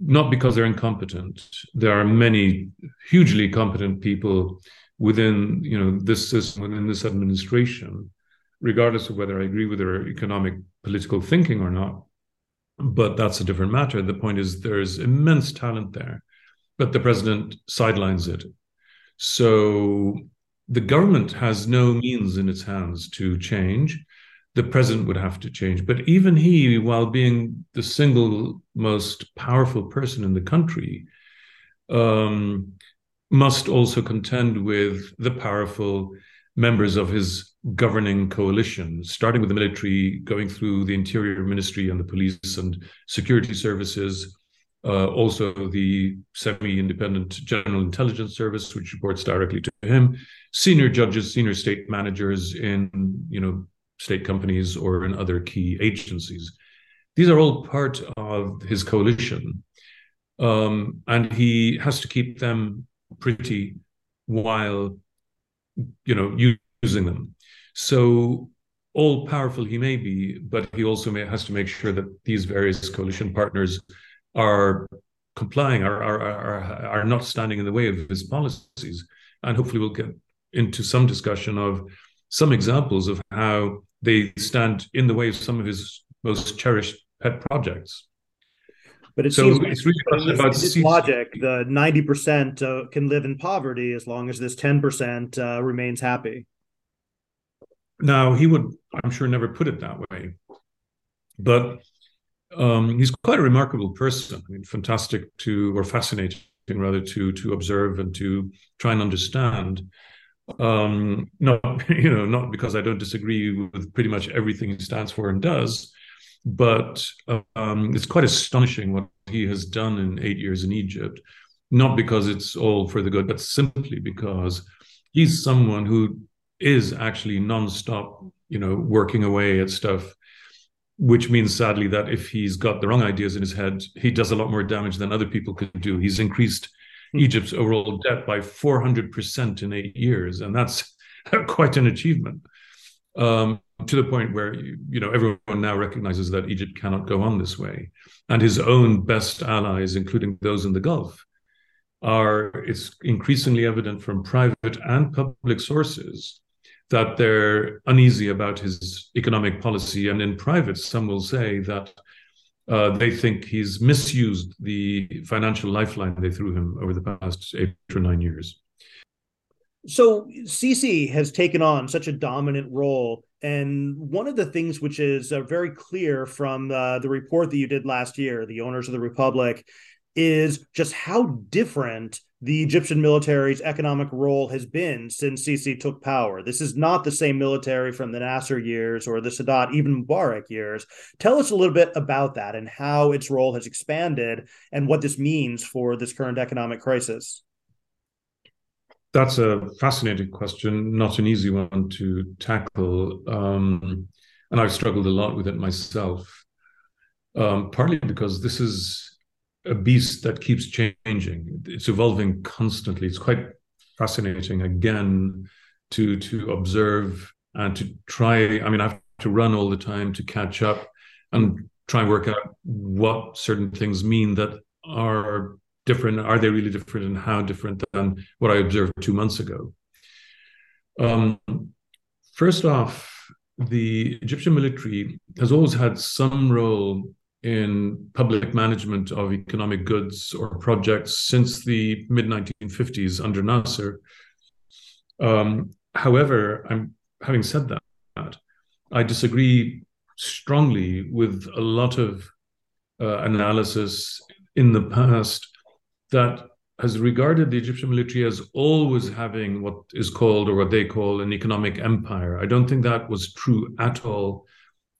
not because they're incompetent. There are many hugely competent people within, you know, this system, within this administration, regardless of whether I agree with their economic political thinking or not. But that's a different matter. The point is there's immense talent there, but the president sidelines it. So the government has no means in its hands to change. The president would have to change. But even he, while being the single most powerful person in the country, must also contend with the powerful members of his governing coalition, starting with the military, going through the interior ministry and the police and security services, also the semi-independent General Intelligence Service, which reports directly to him, senior judges, senior state managers in, you know, state companies or in other key agencies. These are all part of his coalition. And he has to keep them pretty while, you know, using them. So all powerful he may be, but he also has to make sure that these various coalition partners are complying, are not standing in the way of his policies. And hopefully we'll get into some discussion of some examples of how they stand in the way of some of his most cherished pet projects. But it seems it's really about this logic. The 90% can live in poverty as long as this 10% remains happy. Now, he would, I'm sure, never put it that way. But he's quite a remarkable person. I mean, fantastic to, or fascinating rather, to observe and to try and understand. Not because I don't disagree with pretty much everything he stands for and does, but it's quite astonishing what he has done in 8 years in Egypt, not because it's all for the good, but simply because he's someone who is actually nonstop, you know, working away at stuff, which means sadly that if he's got the wrong ideas in his head, he does a lot more damage than other people could do. He's increased Egypt's overall debt by 400% in 8 years, and that's quite an achievement, to the point where, you know, everyone now recognizes that Egypt cannot go on this way. And his own best allies, including those in the Gulf, it's increasingly evident from private and public sources that they're uneasy about his economic policy. And in private, some will say that they think he's misused the financial lifeline they threw him over the past 8 or 9 years. So Sisi has taken on such a dominant role And one of the things which is very clear from the report that you did last year, The Owners of the Republic, is just how different the Egyptian military's economic role has been since Sisi took power. This is not the same military from the Nasser years or the Sadat, even Mubarak years. Tell us a little bit about that and how its role has expanded and what this means for this current economic crisis. That's a fascinating question, not an easy one to tackle. And I've struggled a lot with it myself, partly because this is a beast that keeps changing. It's evolving constantly. It's quite fascinating, again, to observe and to try. I mean, I have to run all the time to catch up and try and work out what certain things mean that are different. Are they really different, and how different than what I observed 2 months ago? First off, the Egyptian military has always had some role in public management of economic goods or projects since the mid-1950s under Nasser. However, having said that, I disagree strongly with a lot of analysis in the past that has regarded the Egyptian military as always having what is called, or what they call, an economic empire. I don't think that was true at all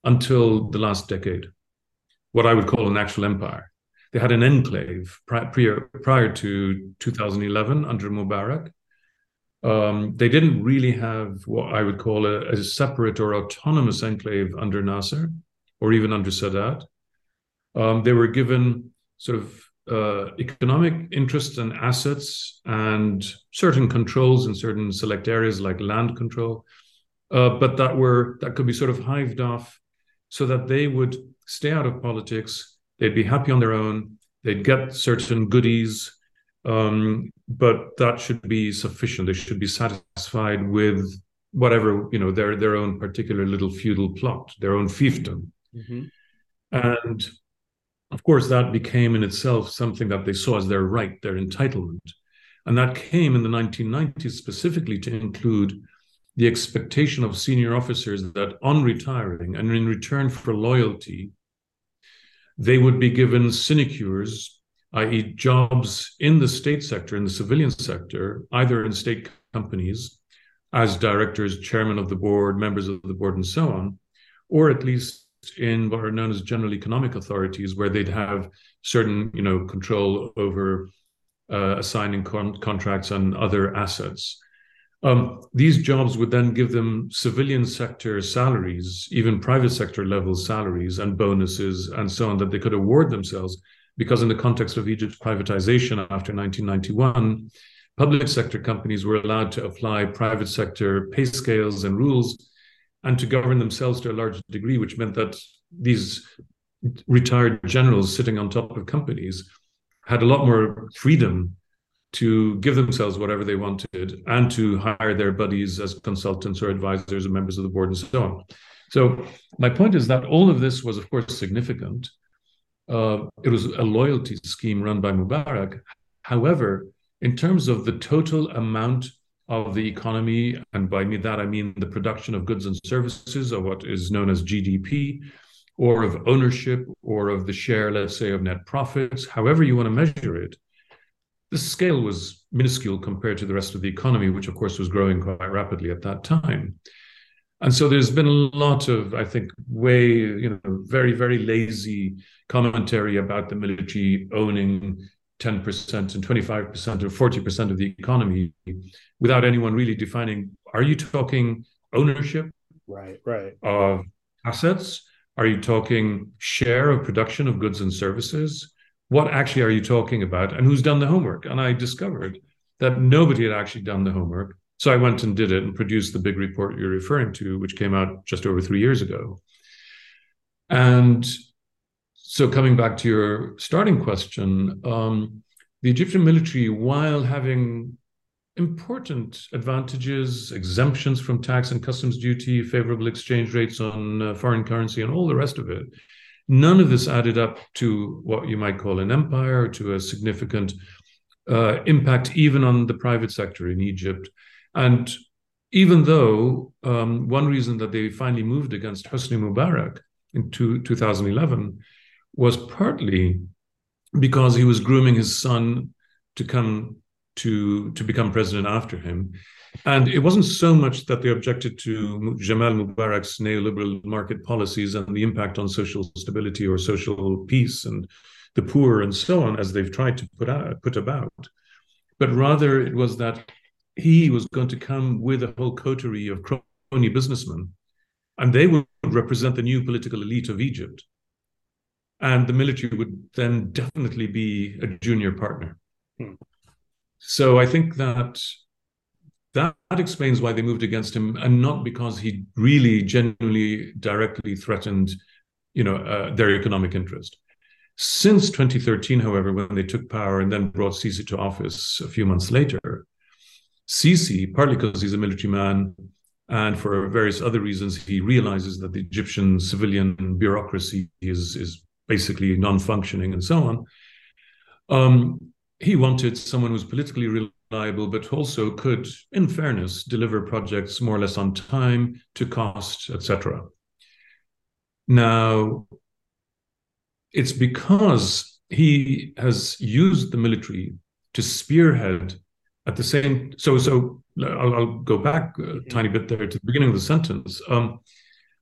until the last decade, what I would call an actual empire. They had an enclave prior to 2011 under Mubarak. They didn't really have what I would call a separate or autonomous enclave under Nasser or even under Sadat. They were given sort of economic interests and assets and certain controls in certain select areas like land control, but that could be sort of hived off so that they would stay out of politics. They'd be happy on their own. They'd get certain goodies, but that should be sufficient. They should be satisfied with whatever, their own particular little feudal plot, their own fiefdom. Mm-hmm. And of course, that became in itself something that they saw as their right, their entitlement. And that came in the 1990s specifically to include the expectation of senior officers that on retiring and in return for loyalty, they would be given sinecures, i.e. jobs in the state sector, in the civilian sector, either in state companies as directors, chairman of the board, members of the board, and so on, or at least in what are known as general economic authorities, where they'd have certain, control over assigning contracts and other assets. These jobs would then give them civilian sector salaries, even private sector level salaries and bonuses and so on that they could award themselves, because in the context of Egypt's privatization after 1991, public sector companies were allowed to apply private sector pay scales and rules and to govern themselves to a large degree, which meant that these retired generals sitting on top of companies had a lot more freedom to give themselves whatever they wanted and to hire their buddies as consultants or advisors or members of the board and so on. So my point is that all of this was, of course, significant. It was a loyalty scheme run by Mubarak. However, in terms of the total amount of the economy, and by that I mean the production of goods and services, or what is known as GDP, or of ownership, or of the share, let's say, of net profits, however you want to measure it, the scale was minuscule compared to the rest of the economy, which, of course, was growing quite rapidly at that time. And so there's been a lot of, I think, very, very lazy commentary about the military owning 10% and 25% or 40% of the economy without anyone really defining, are you talking ownership of assets? Are you talking share of production of goods and services? What actually are you talking about, and who's done the homework? And I discovered that nobody had actually done the homework. So I went and did it and produced the big report you're referring to, which came out just over 3 years ago. And so coming back to your starting question, the Egyptian military, while having important advantages, exemptions from tax and customs duty, favorable exchange rates on foreign currency and all the rest of it, none of this added up to what you might call an empire, or to a significant impact even on the private sector in Egypt. And even though one reason that they finally moved against Hosni Mubarak in 2011 was partly because he was grooming his son to become president after him. And it wasn't so much that they objected to Jamal Mubarak's neoliberal market policies and the impact on social stability or social peace and the poor and so on, as they've tried to put about, but rather it was that he was going to come with a whole coterie of crony businessmen, and they would represent the new political elite of Egypt. And the military would then definitely be a junior partner. So I think that explains why they moved against him, and not because he really genuinely directly threatened, their economic interest. Since 2013, however, when they took power and then brought Sisi to office a few months later, Sisi, partly because he's a military man, and for various other reasons, he realizes that the Egyptian civilian bureaucracy is basically non-functioning and so on. He wanted someone who's politically reliable, but also could, in fairness, deliver projects more or less on time, to cost, etc. Now, it's because he has used the military to spearhead at the same... So I'll go back a tiny bit there to the beginning of the sentence.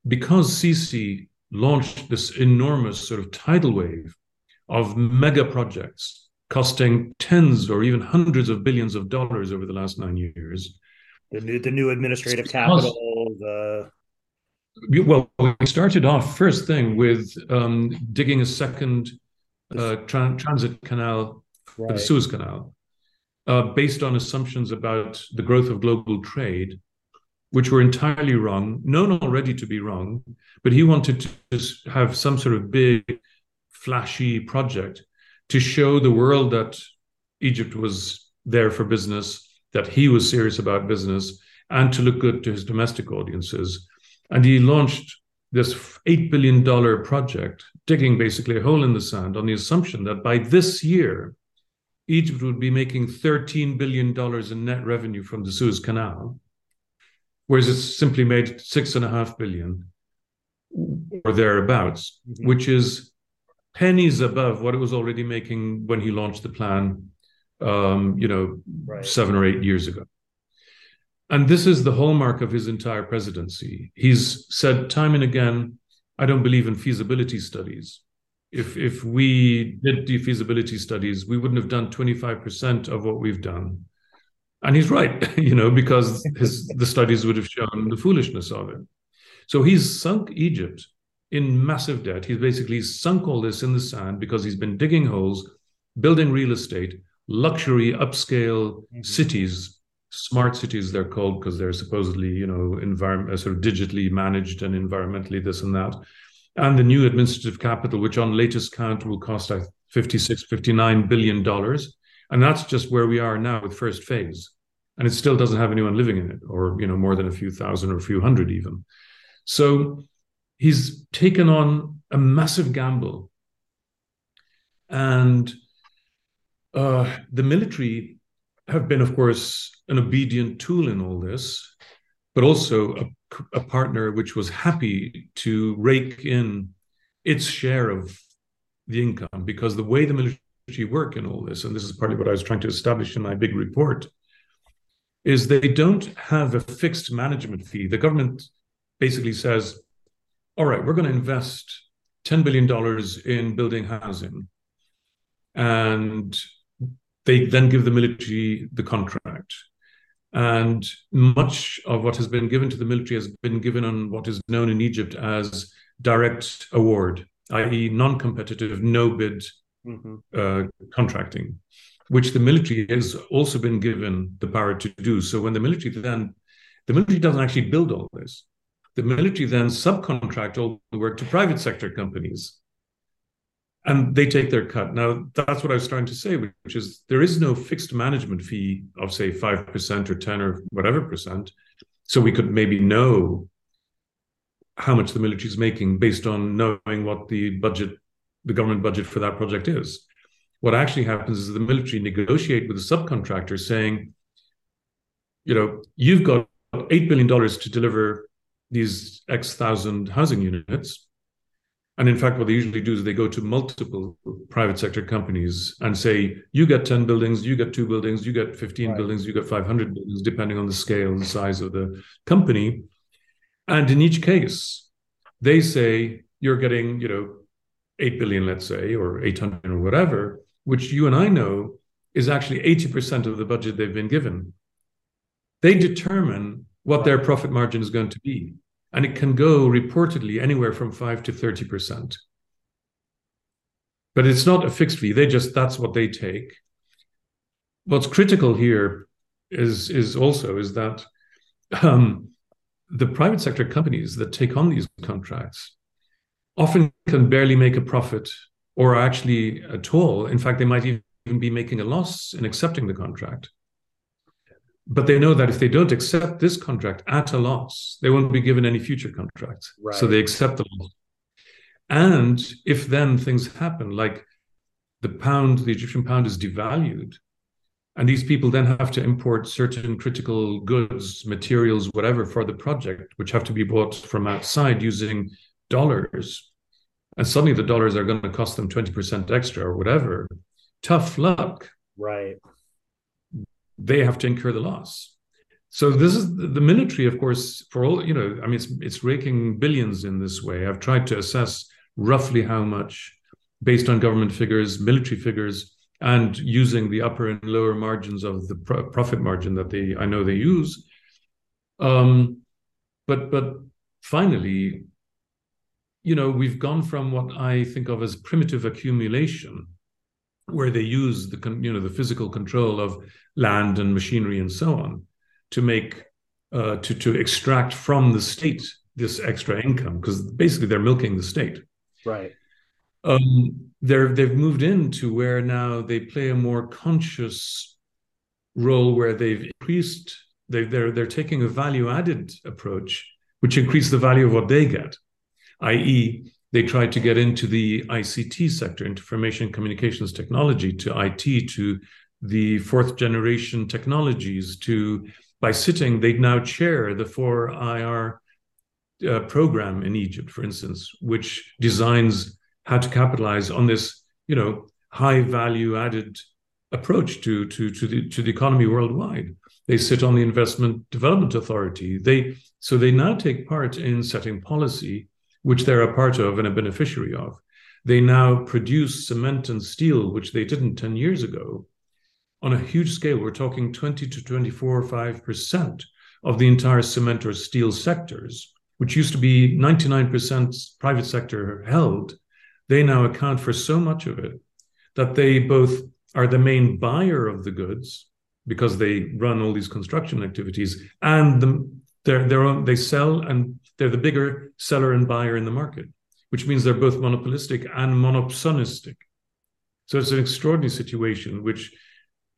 Because Sisi launched this enormous sort of tidal wave of mega projects costing tens or even hundreds of billions of dollars over the last 9 years. The new administrative capital. Well, we started off first thing with digging a second transit canal, right, for the Suez Canal, based on assumptions about the growth of global trade, which were entirely wrong, known already to be wrong, but he wanted to just have some sort of big, flashy project to show the world that Egypt was there for business, that he was serious about business, and to look good to his domestic audiences. And he launched this $8 billion project, digging basically a hole in the sand on the assumption that by this year, Egypt would be making $13 billion in net revenue from the Suez Canal, whereas it's simply made $6.5 billion or thereabouts, which is pennies above what it was already making when he launched the plan, 7 or 8 years ago. And this is the hallmark of his entire presidency. He's said time and again, I don't believe in feasibility studies. If we did the feasibility studies, we wouldn't have done 25% of what we've done. And he's right, because the studies would have shown the foolishness of it. So he's sunk Egypt in massive debt. He's basically sunk all this in the sand because he's been digging holes, building real estate, luxury, upscale cities, smart cities they're called, because they're supposedly, sort of digitally managed and environmentally this and that. And the new administrative capital, which on latest count will cost $59 billion. And that's just where we are now with first phase. And it still doesn't have anyone living in it, or, more than a few thousand or a few hundred even. So he's taken on a massive gamble. And the military have been, of course, an obedient tool in all this, but also a partner which was happy to rake in its share of the income, because the way the military work in all this, and this is partly what I was trying to establish in my big report, is they don't have a fixed management fee. The government basically says, all right, we're going to invest $10 billion in building housing. And they then give the military the contract. And much of what has been given to the military has been given on what is known in Egypt as direct award, i.e. non-competitive, no-bid contracting, which the military has also been given the power to do. So when the military doesn't actually build all this. The military then subcontract all the work to private sector companies, and they take their cut. Now, that's what I was trying to say, which is there is no fixed management fee of, say, 5% or 10 or whatever percent. So we could maybe know how much the military is making based on knowing what the government budget for that project is. What actually happens is the military negotiate with the subcontractor saying, you've got $8 billion to deliver these X thousand housing units. And in fact, what they usually do is they go to multiple private sector companies and say, you get 10 buildings, you get 2 buildings, you get 15 right. buildings, you get 500 buildings, depending on the scale and size of the company. And in each case, they say, you're getting, 8 billion, let's say, or 800 or whatever, which you and I know is actually 80% of the budget they've been given. They determine what their profit margin is going to be. And it can go reportedly anywhere from 5 to 30%. But it's not a fixed fee. That's what they take. What's critical here is that the private sector companies that take on these contracts often can barely make a profit or actually at all. In fact, they might even be making a loss in accepting the contract. But they know that if they don't accept this contract at a loss, they won't be given any future contracts. Right. So they accept the loss. And if then things happen, like the Egyptian pound is devalued, and these people then have to import certain critical goods, materials, whatever, for the project, which have to be bought from outside using dollars, and suddenly the dollars are going to cost them 20% extra or whatever, tough luck. Right. They have to incur the loss. So this is the military, of course, for all, it's raking billions in this way. I've tried to assess roughly how much based on government figures, military figures, and using the upper and lower margins of the profit margin that I know they use. But finally, we've gone from what I think of as primitive accumulation, where they use the physical control of land and machinery and so on to make to extract from the state this extra income, because basically they're milking the state. Right. They've moved into where now they play a more conscious role, where they've increased. They're taking a value-added approach, which increases the value of what they get, i.e., they tried to get into the ICT sector, information communications technology, to IT, to the fourth generation technologies, they now chair the 4IR program in Egypt, for instance, which designs how to capitalize on this, high value added approach to the economy worldwide. They sit on the Investment Development Authority. They now take part in setting policy, which they're a part of and a beneficiary of. They now produce cement and steel, which they didn't 10 years ago, on a huge scale. We're talking 20 to 24 or 5% of the entire cement or steel sectors, which used to be 99% private sector held. They now account for so much of it that they both are the main buyer of the goods, because they run all these construction activities, and they sell, and they're the bigger seller and buyer in the market, which means they're both monopolistic and monopsonistic. So it's an extraordinary situation which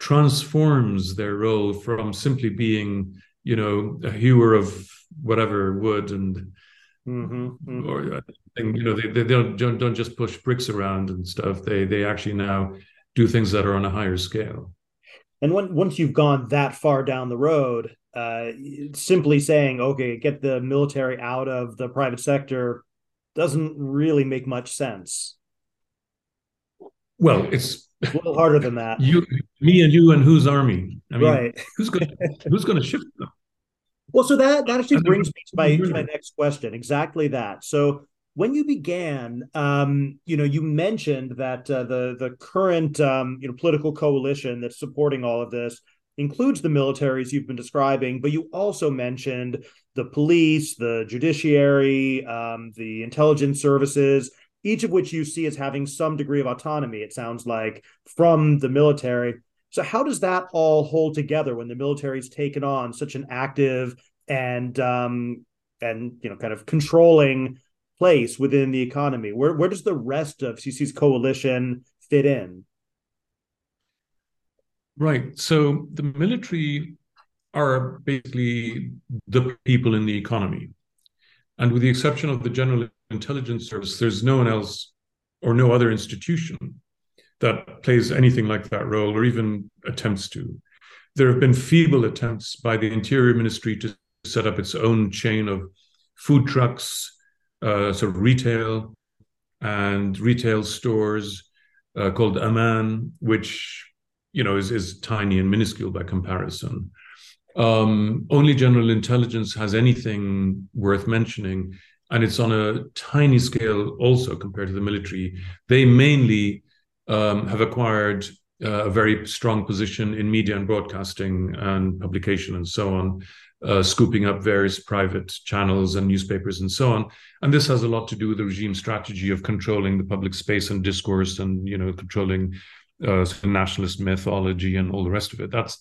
transforms their role from simply being, a hewer of whatever wood and they don't just push bricks around and stuff. They actually now do things that are on a higher scale. And once you've gone that far down the road, simply saying, okay, get the military out of the private sector doesn't really make much sense. Well, it's a little harder than that. Me and you and whose army? I mean, right. who's going to shift them? Well, so that actually brings me to my next question. Exactly that. So when you began, you mentioned that the current political coalition that's supporting all of this includes the militaries you've been describing, but you also mentioned the police, the judiciary, the intelligence services, each of which you see as having some degree of autonomy, it sounds like, from the military. So how does that all hold together when the military's taken on such an active and kind of controlling place within the economy? Where does the rest of Sisi's coalition fit in? Right. So the military are basically the people in the economy. And with the exception of the General Intelligence Service, there's no one else or no other institution that plays anything like that role or even attempts to. There have been feeble attempts by the Interior Ministry to set up its own chain of food trucks, sort of retail and retail stores called Aman, which, you know, is tiny and minuscule by comparison. Only General Intelligence has anything worth mentioning, and it's on a tiny scale also compared to the military. They mainly have acquired a very strong position in media and broadcasting and publication and so on, scooping up various private channels and newspapers and so on. And this has a lot to do with the regime's strategy of controlling the public space and discourse and, you know, controlling nationalist mythology and all the rest of it. That's,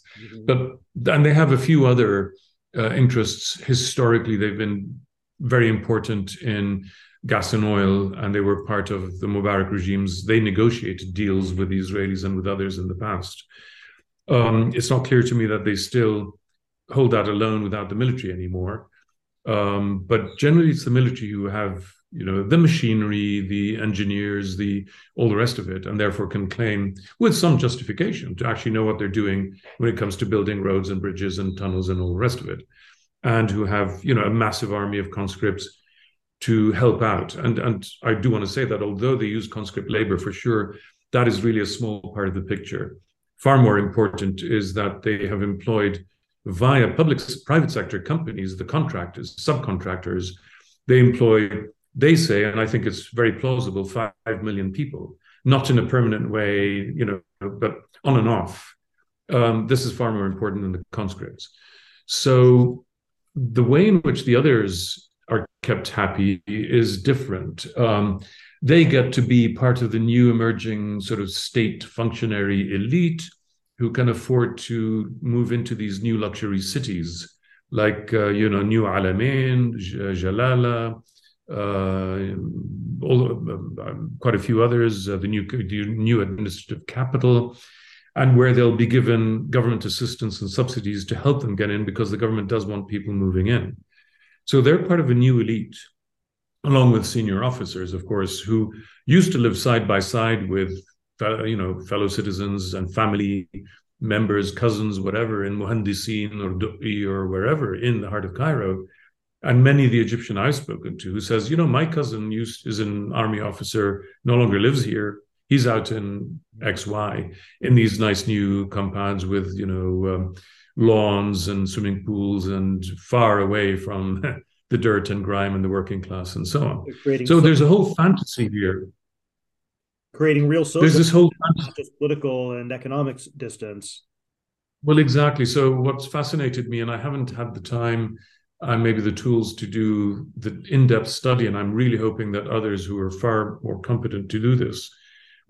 and they have a few other interests. Historically, they've been very important in gas and oil, and they were part of the Mubarak regimes. They negotiated deals with the Israelis and with others in the past. It's not clear to me that they still hold that alone without the military anymore. But generally, it's the military who have, you know, the machinery, the engineers, the all the rest of it, and therefore can claim with some justification to actually know what they're doing when it comes to building roads and bridges and tunnels and all the rest of it, and who have, you know, a massive army of conscripts to help out. And I do want to say that although they use conscript labor for sure, that is really a small part of the picture. Far more important is that they have employed via private sector companies, the contractors, subcontractors. They employ, they say, and I think it's very plausible, 5 million people, not in a permanent way, you know, but on and off. This is far more important than the conscripts. So the way in which the others are kept happy is different. They get to be part of the new emerging sort of state functionary elite who can afford to move into these new luxury cities like, you know, New Alamein, Jalala, quite a few others, the new administrative capital, and where they'll be given government assistance and subsidies to help them get in, because the government does want people moving in. So they're part of a new elite, along with senior officers, of course, who used to live side by side with, you know, fellow citizens and family members, cousins, whatever, in Mohandisin or Du'i or wherever in the heart of Cairo. And many of the Egyptian I've spoken to who says, you know, my cousin is an army officer, no longer lives here. He's out in XY in these nice new compounds with, you know, lawns and swimming pools and far away from the dirt and grime and the working class and so on. So there's a whole fantasy here. Creating real social, there's this whole not just political and economic distance. Well, exactly. So what's fascinated me, and I haven't had the time and maybe the tools to do the in-depth study, and I'm really hoping that others who are far more competent to do this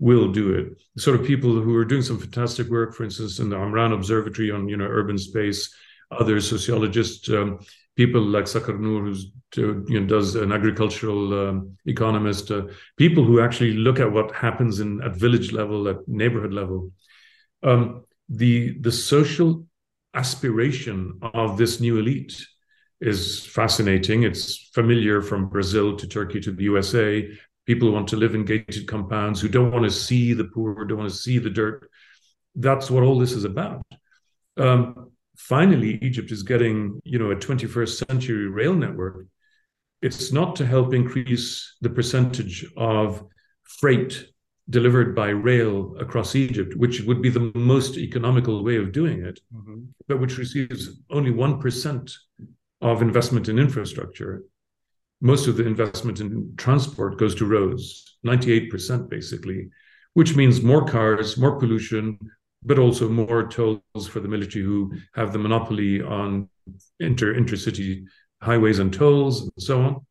will do it. The sort of people who are doing some fantastic work, for instance, in the Amran Observatory on, you know, urban space, other sociologists, people like Sakhar Noor, who's, you know, does an agricultural economist, people who actually look at what happens in at village level, at neighborhood level. The social aspiration of this new elite is fascinating. It's familiar from Brazil to Turkey to the USA. People want to live in gated compounds, who don't want to see the poor, don't want to see the dirt. That's what all this is about. Finally, Egypt is getting, you know, a 21st century rail network. It's not to help increase the percentage of freight delivered by rail across Egypt, which would be the most economical way of doing it, but which receives only 1% of investment in infrastructure. Most of the investment in transport goes to roads, 98% basically, which means more cars, more pollution, but also more tolls for the military, who have the monopoly on intercity highways and tolls and so on.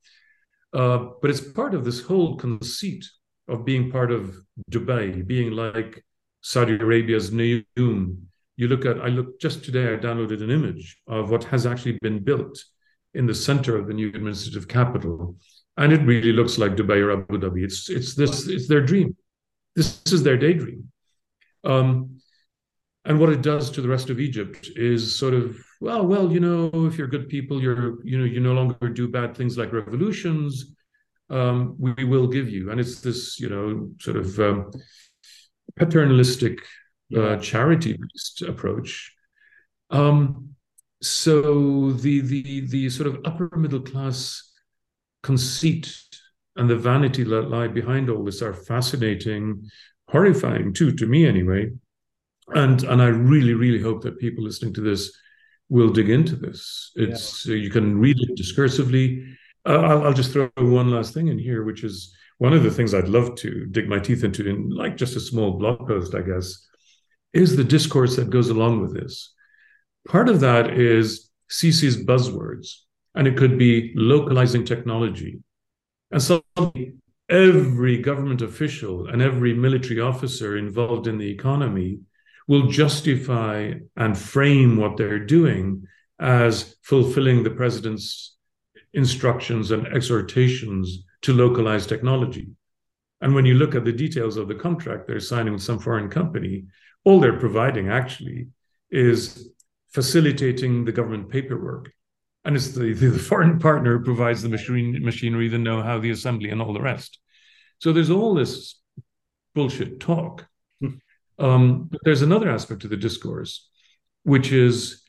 But it's part of this whole conceit of being part of Dubai, being like Saudi Arabia's Neom. You look at, just today, I downloaded an image of what has actually been built in the center of the new administrative capital. And it really looks like Dubai or Abu Dhabi. It's their dream. This is their daydream. And what it does to the rest of Egypt is sort of, well, you know, if you're good people, you no longer do bad things like revolutions. We will give you, and it's this, you know, sort of paternalistic, charity-based approach. So the sort of upper middle class conceit and the vanity that lie behind all this are fascinating, horrifying too, to me anyway. And I really, really hope that people listening to this will dig into this. It's you can read it discursively. I'll just throw one last thing in here, which is one of the things I'd love to dig my teeth into in like just a small blog post, I guess, is the discourse that goes along with this. Part of that is Sisi's buzzwords, and it could be localizing technology. And suddenly every government official and every military officer involved in the economy will justify and frame what they're doing as fulfilling the president's instructions and exhortations to localize technology. And when you look at the details of the contract they're signing with some foreign company, all they're providing actually is facilitating the government paperwork. And it's the foreign partner who provides the machinery, the know-how, the assembly, and all the rest. So there's all this bullshit talk. But there's another aspect to the discourse, which is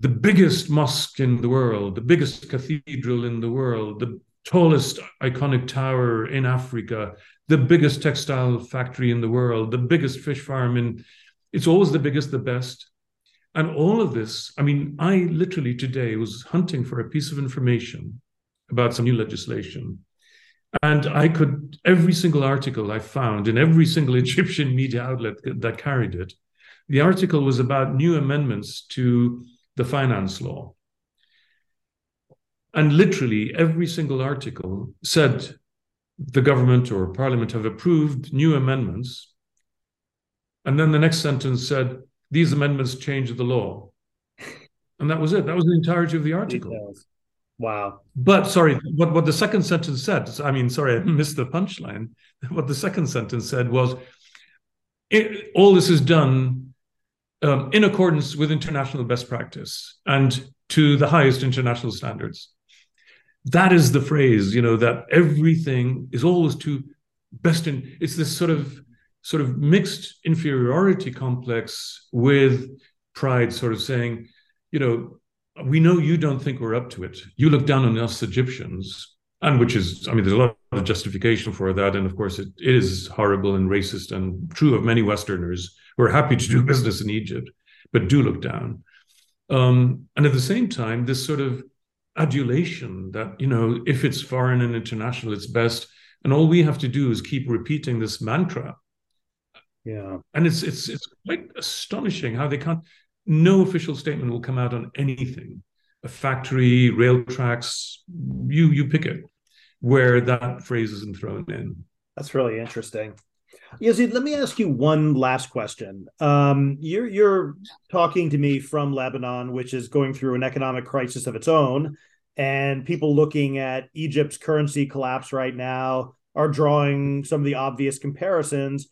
the biggest mosque in the world, the biggest cathedral in the world, the tallest iconic tower in Africa, the biggest textile factory in the world, the biggest fish farm in... It's always the biggest, the best. And all of this, I mean, I literally today was hunting for a piece of information about some new legislation. And I could, every single article I found in every single Egyptian media outlet that carried it, the article was about new amendments to the finance law. And literally every single article said the government or parliament have approved new amendments. And then the next sentence said, these amendments change the law. And that was it. That was the entirety of the article. Details. Wow. But sorry, what the second sentence said, I mean, sorry, I missed the punchline. What the second sentence said was, all this is done in accordance with international best practice and to the highest international standards. That is the phrase, you know, that everything is always to best in, it's this sort of mixed inferiority complex with pride, sort of saying, you know, we know you don't think we're up to it. You look down on us Egyptians, and which is, I mean, there's a lot of justification for that. And of course, it is horrible and racist and true of many Westerners who are happy to do business in Egypt, but do look down. And at the same time, this sort of adulation that, you know, if it's foreign and international, it's best. And all we have to do is keep repeating this mantra. Yeah. And it's quite astonishing how they can't. No official statement will come out on anything, a factory, rail tracks, you pick it, where that phrase isn't thrown in. That's really interesting. Yezid, let me ask you one last question. You're talking to me from Lebanon, which is going through an economic crisis of its own, and people looking at Egypt's currency collapse right now are drawing some of the obvious comparisons.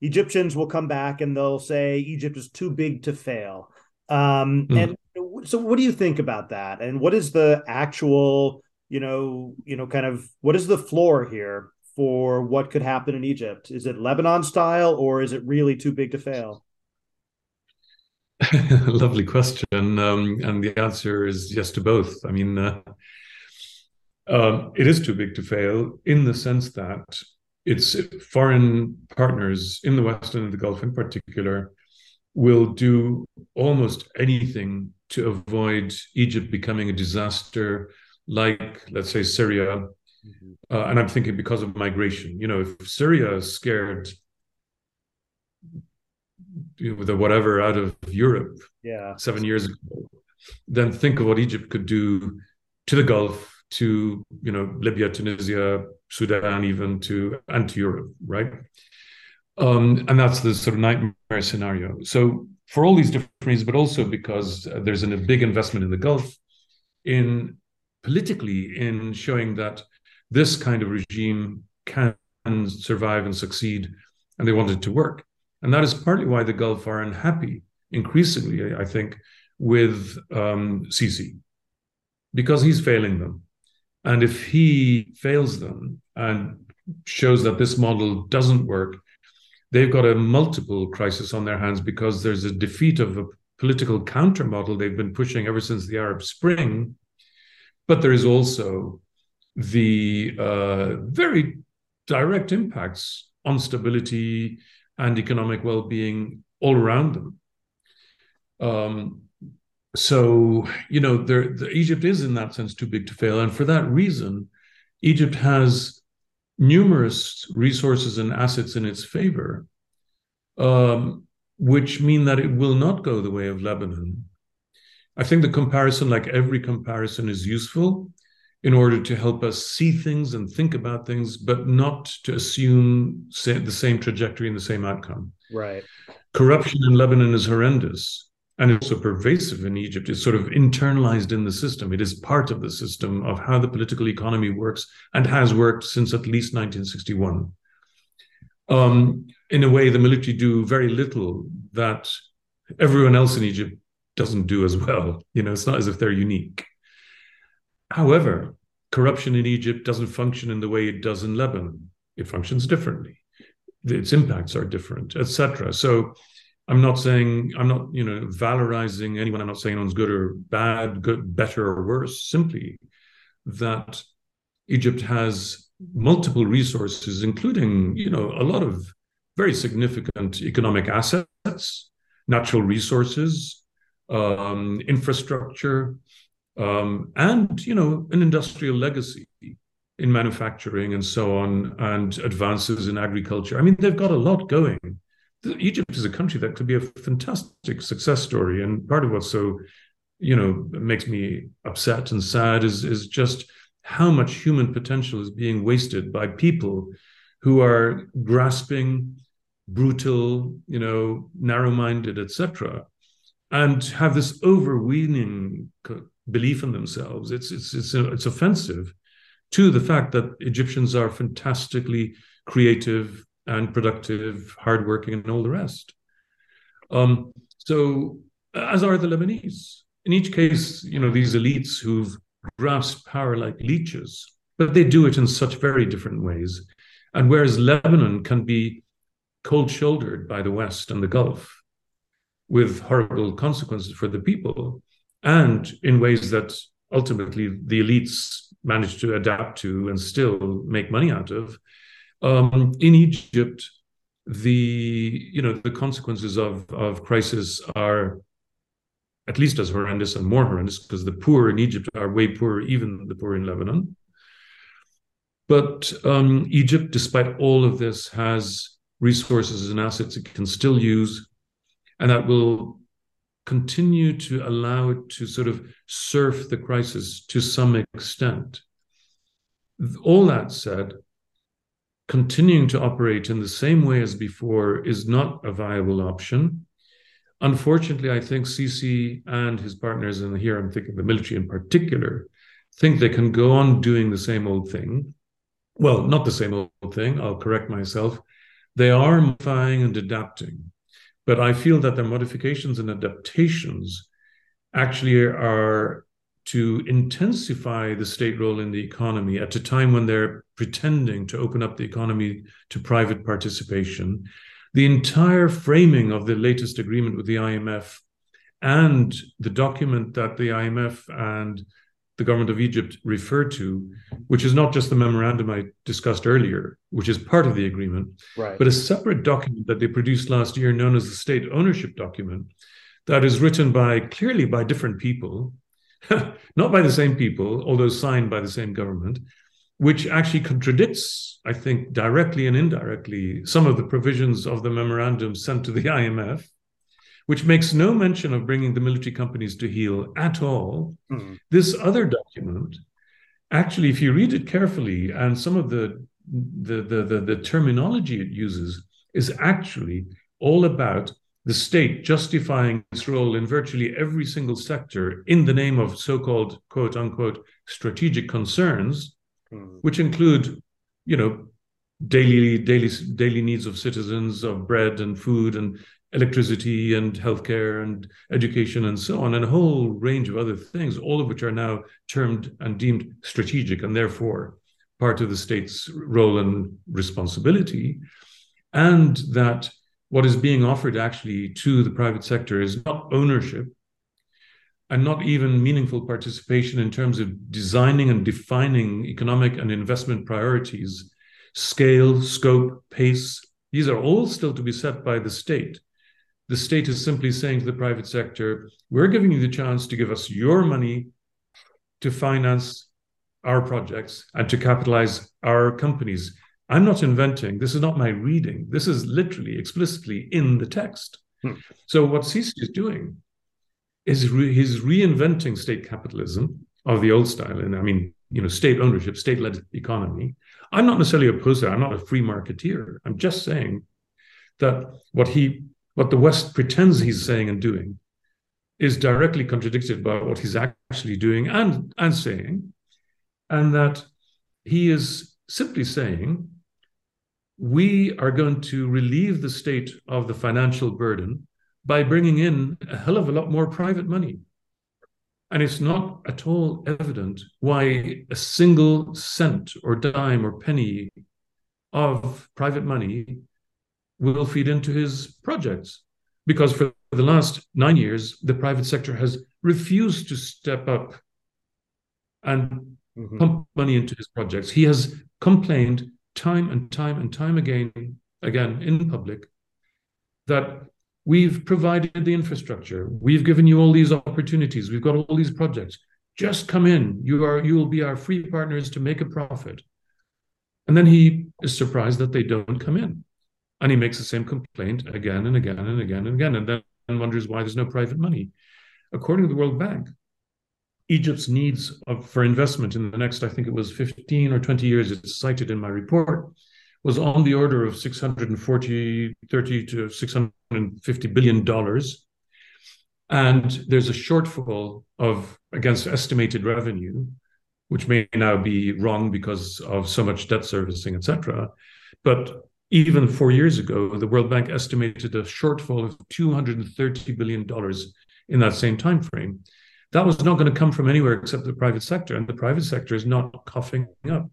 Egyptians will come back and they'll say Egypt is too big to fail. And so what do you think about that? And what is the actual, kind of, what is the floor here for what could happen in Egypt? Is it Lebanon style or is it really too big to fail? Lovely question. And the answer is yes to both. I mean, it is too big to fail in the sense that its foreign partners in the West and in the Gulf in particular will do almost anything to avoid Egypt becoming a disaster like, let's say, Syria. And I'm thinking because of migration. You know, if Syria is scared with whatever out of Europe 7 years ago, then think of what Egypt could do to the Gulf, to Libya, Tunisia, Sudan, even to Europe, right? And that's the sort of nightmare scenario. So for all these different reasons, but also because there's a big investment in the Gulf, in politically in showing that this kind of regime can survive and succeed, and they want it to work. And that is partly why the Gulf are unhappy, increasingly, I think, with Sisi, because he's failing them. And if he fails them and shows that this model doesn't work, they've got a multiple crisis on their hands because there's a defeat of a political countermodel they've been pushing ever since the Arab Spring. But there is also the very direct impacts on stability and economic well-being all around them. So, you know, Egypt is in that sense too big to fail. And for that reason, Egypt has numerous resources and assets in its favor, which mean that it will not go the way of Lebanon. I think the comparison, like every comparison, is useful in order to help us see things and think about things, but not to assume the same trajectory and the same outcome. Right. Corruption in Lebanon is horrendous. And it's also pervasive in Egypt. It's sort of internalized in the system. It is part of the system of how the political economy works and has worked since at least 1961. In a way, the military do very little that everyone else in Egypt doesn't do as well. You know, it's not as if they're unique. However, corruption in Egypt doesn't function in the way it does in Lebanon. It functions differently. Its impacts are different, etc. So I'm not valorizing anyone. I'm not saying anyone's good or bad, good, better or worse, simply that Egypt has multiple resources, including, a lot of very significant economic assets, natural resources, infrastructure, and, an industrial legacy in manufacturing and so on, and advances in agriculture. I mean, they've got a lot going. Egypt is a country that could be a fantastic success story. And part of what's so, makes me upset and sad is just how much human potential is being wasted by people who are grasping, brutal, narrow-minded, etc., and have this overweening belief in themselves. It's offensive to the fact that Egyptians are fantastically creative and productive, hardworking, and all the rest. So, as are the Lebanese. In each case, these elites who've grasped power like leeches, but they do it in such very different ways. And whereas Lebanon can be cold-shouldered by the West and the Gulf with horrible consequences for the people, and in ways that ultimately the elites manage to adapt to and still make money out of, in Egypt, the consequences of crisis are at least as horrendous and more horrendous, because the poor in Egypt are way poorer even than the poor in Lebanon. But Egypt, despite all of this, has resources and assets it can still use, and that will continue to allow it to sort of surf the crisis to some extent. All that said, continuing to operate in the same way as before is not a viable option. Unfortunately, I think Sisi and his partners, and here I'm thinking the military in particular, think they can go on doing the same old thing. Well, not the same old thing, I'll correct myself. They are modifying and adapting. But I feel that their modifications and adaptations actually are to intensify the state role in the economy at a time when they're pretending to open up the economy to private participation. The entire framing of the latest agreement with the IMF and the document that the IMF and the government of Egypt refer to, which is not just the memorandum I discussed earlier, which is part of the agreement, right, but a separate document that they produced last year known as the state ownership document, that is written clearly by different people, not by the same people, although signed by the same government, which actually contradicts, I think, directly and indirectly, some of the provisions of the memorandum sent to the IMF, which makes no mention of bringing the military companies to heel at all. Mm. This other document, actually, if you read it carefully, and some of the terminology it uses is actually all about the state justifying its role in virtually every single sector in the name of so-called, quote unquote, strategic concerns, which include, daily needs of citizens, of bread and food and electricity and healthcare and education and so on, and a whole range of other things, all of which are now termed and deemed strategic and therefore part of the state's role and responsibility. And that what is being offered actually to the private sector is not ownership and not even meaningful participation in terms of designing and defining economic and investment priorities, scale, scope, pace. These are all still to be set by the state. The state is simply saying to the private sector, we're giving you the chance to give us your money to finance our projects and to capitalize our companies. I'm not inventing. This is not my reading. This is literally, explicitly in the text. So what Sisi is doing is he's reinventing state capitalism of the old style. And I mean, you know, state ownership, state-led economy. I'm not necessarily opposed to that. I'm not a free marketeer. I'm just saying that what the West pretends he's saying and doing is directly contradicted by what he's actually doing and saying, and that he is simply saying, we are going to relieve the state of the financial burden by bringing in a hell of a lot more private money. And it's not at all evident why a single cent or dime or penny of private money will feed into his projects, because for the last 9 years, the private sector has refused to step up and pump money into his projects. He has complained time and time again in public that we've provided the infrastructure, we've given you all these opportunities, we've got all these projects, just come in, you will be our free partners to make a profit. And then he is surprised that they don't come in. And he makes the same complaint again and again and again and again, and then wonders why there's no private money. According to the World Bank, Egypt's needs for investment in the next, I think it was 15 or 20 years, it's cited in my report, was on the order of $630 to $650 billion. And there's a shortfall against estimated revenue, which may now be wrong because of so much debt servicing, etc. But even 4 years ago, the World Bank estimated a shortfall of $230 billion in that same time frame. That was not going to come from anywhere except the private sector, and the private sector is not coughing up.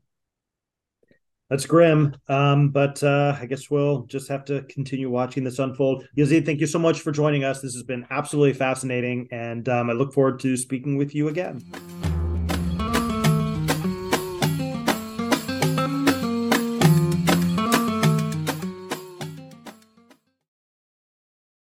That's grim, but I guess we'll just have to continue watching this unfold. Yezid, thank you so much for joining us. This has been absolutely fascinating, and I look forward to speaking with you again.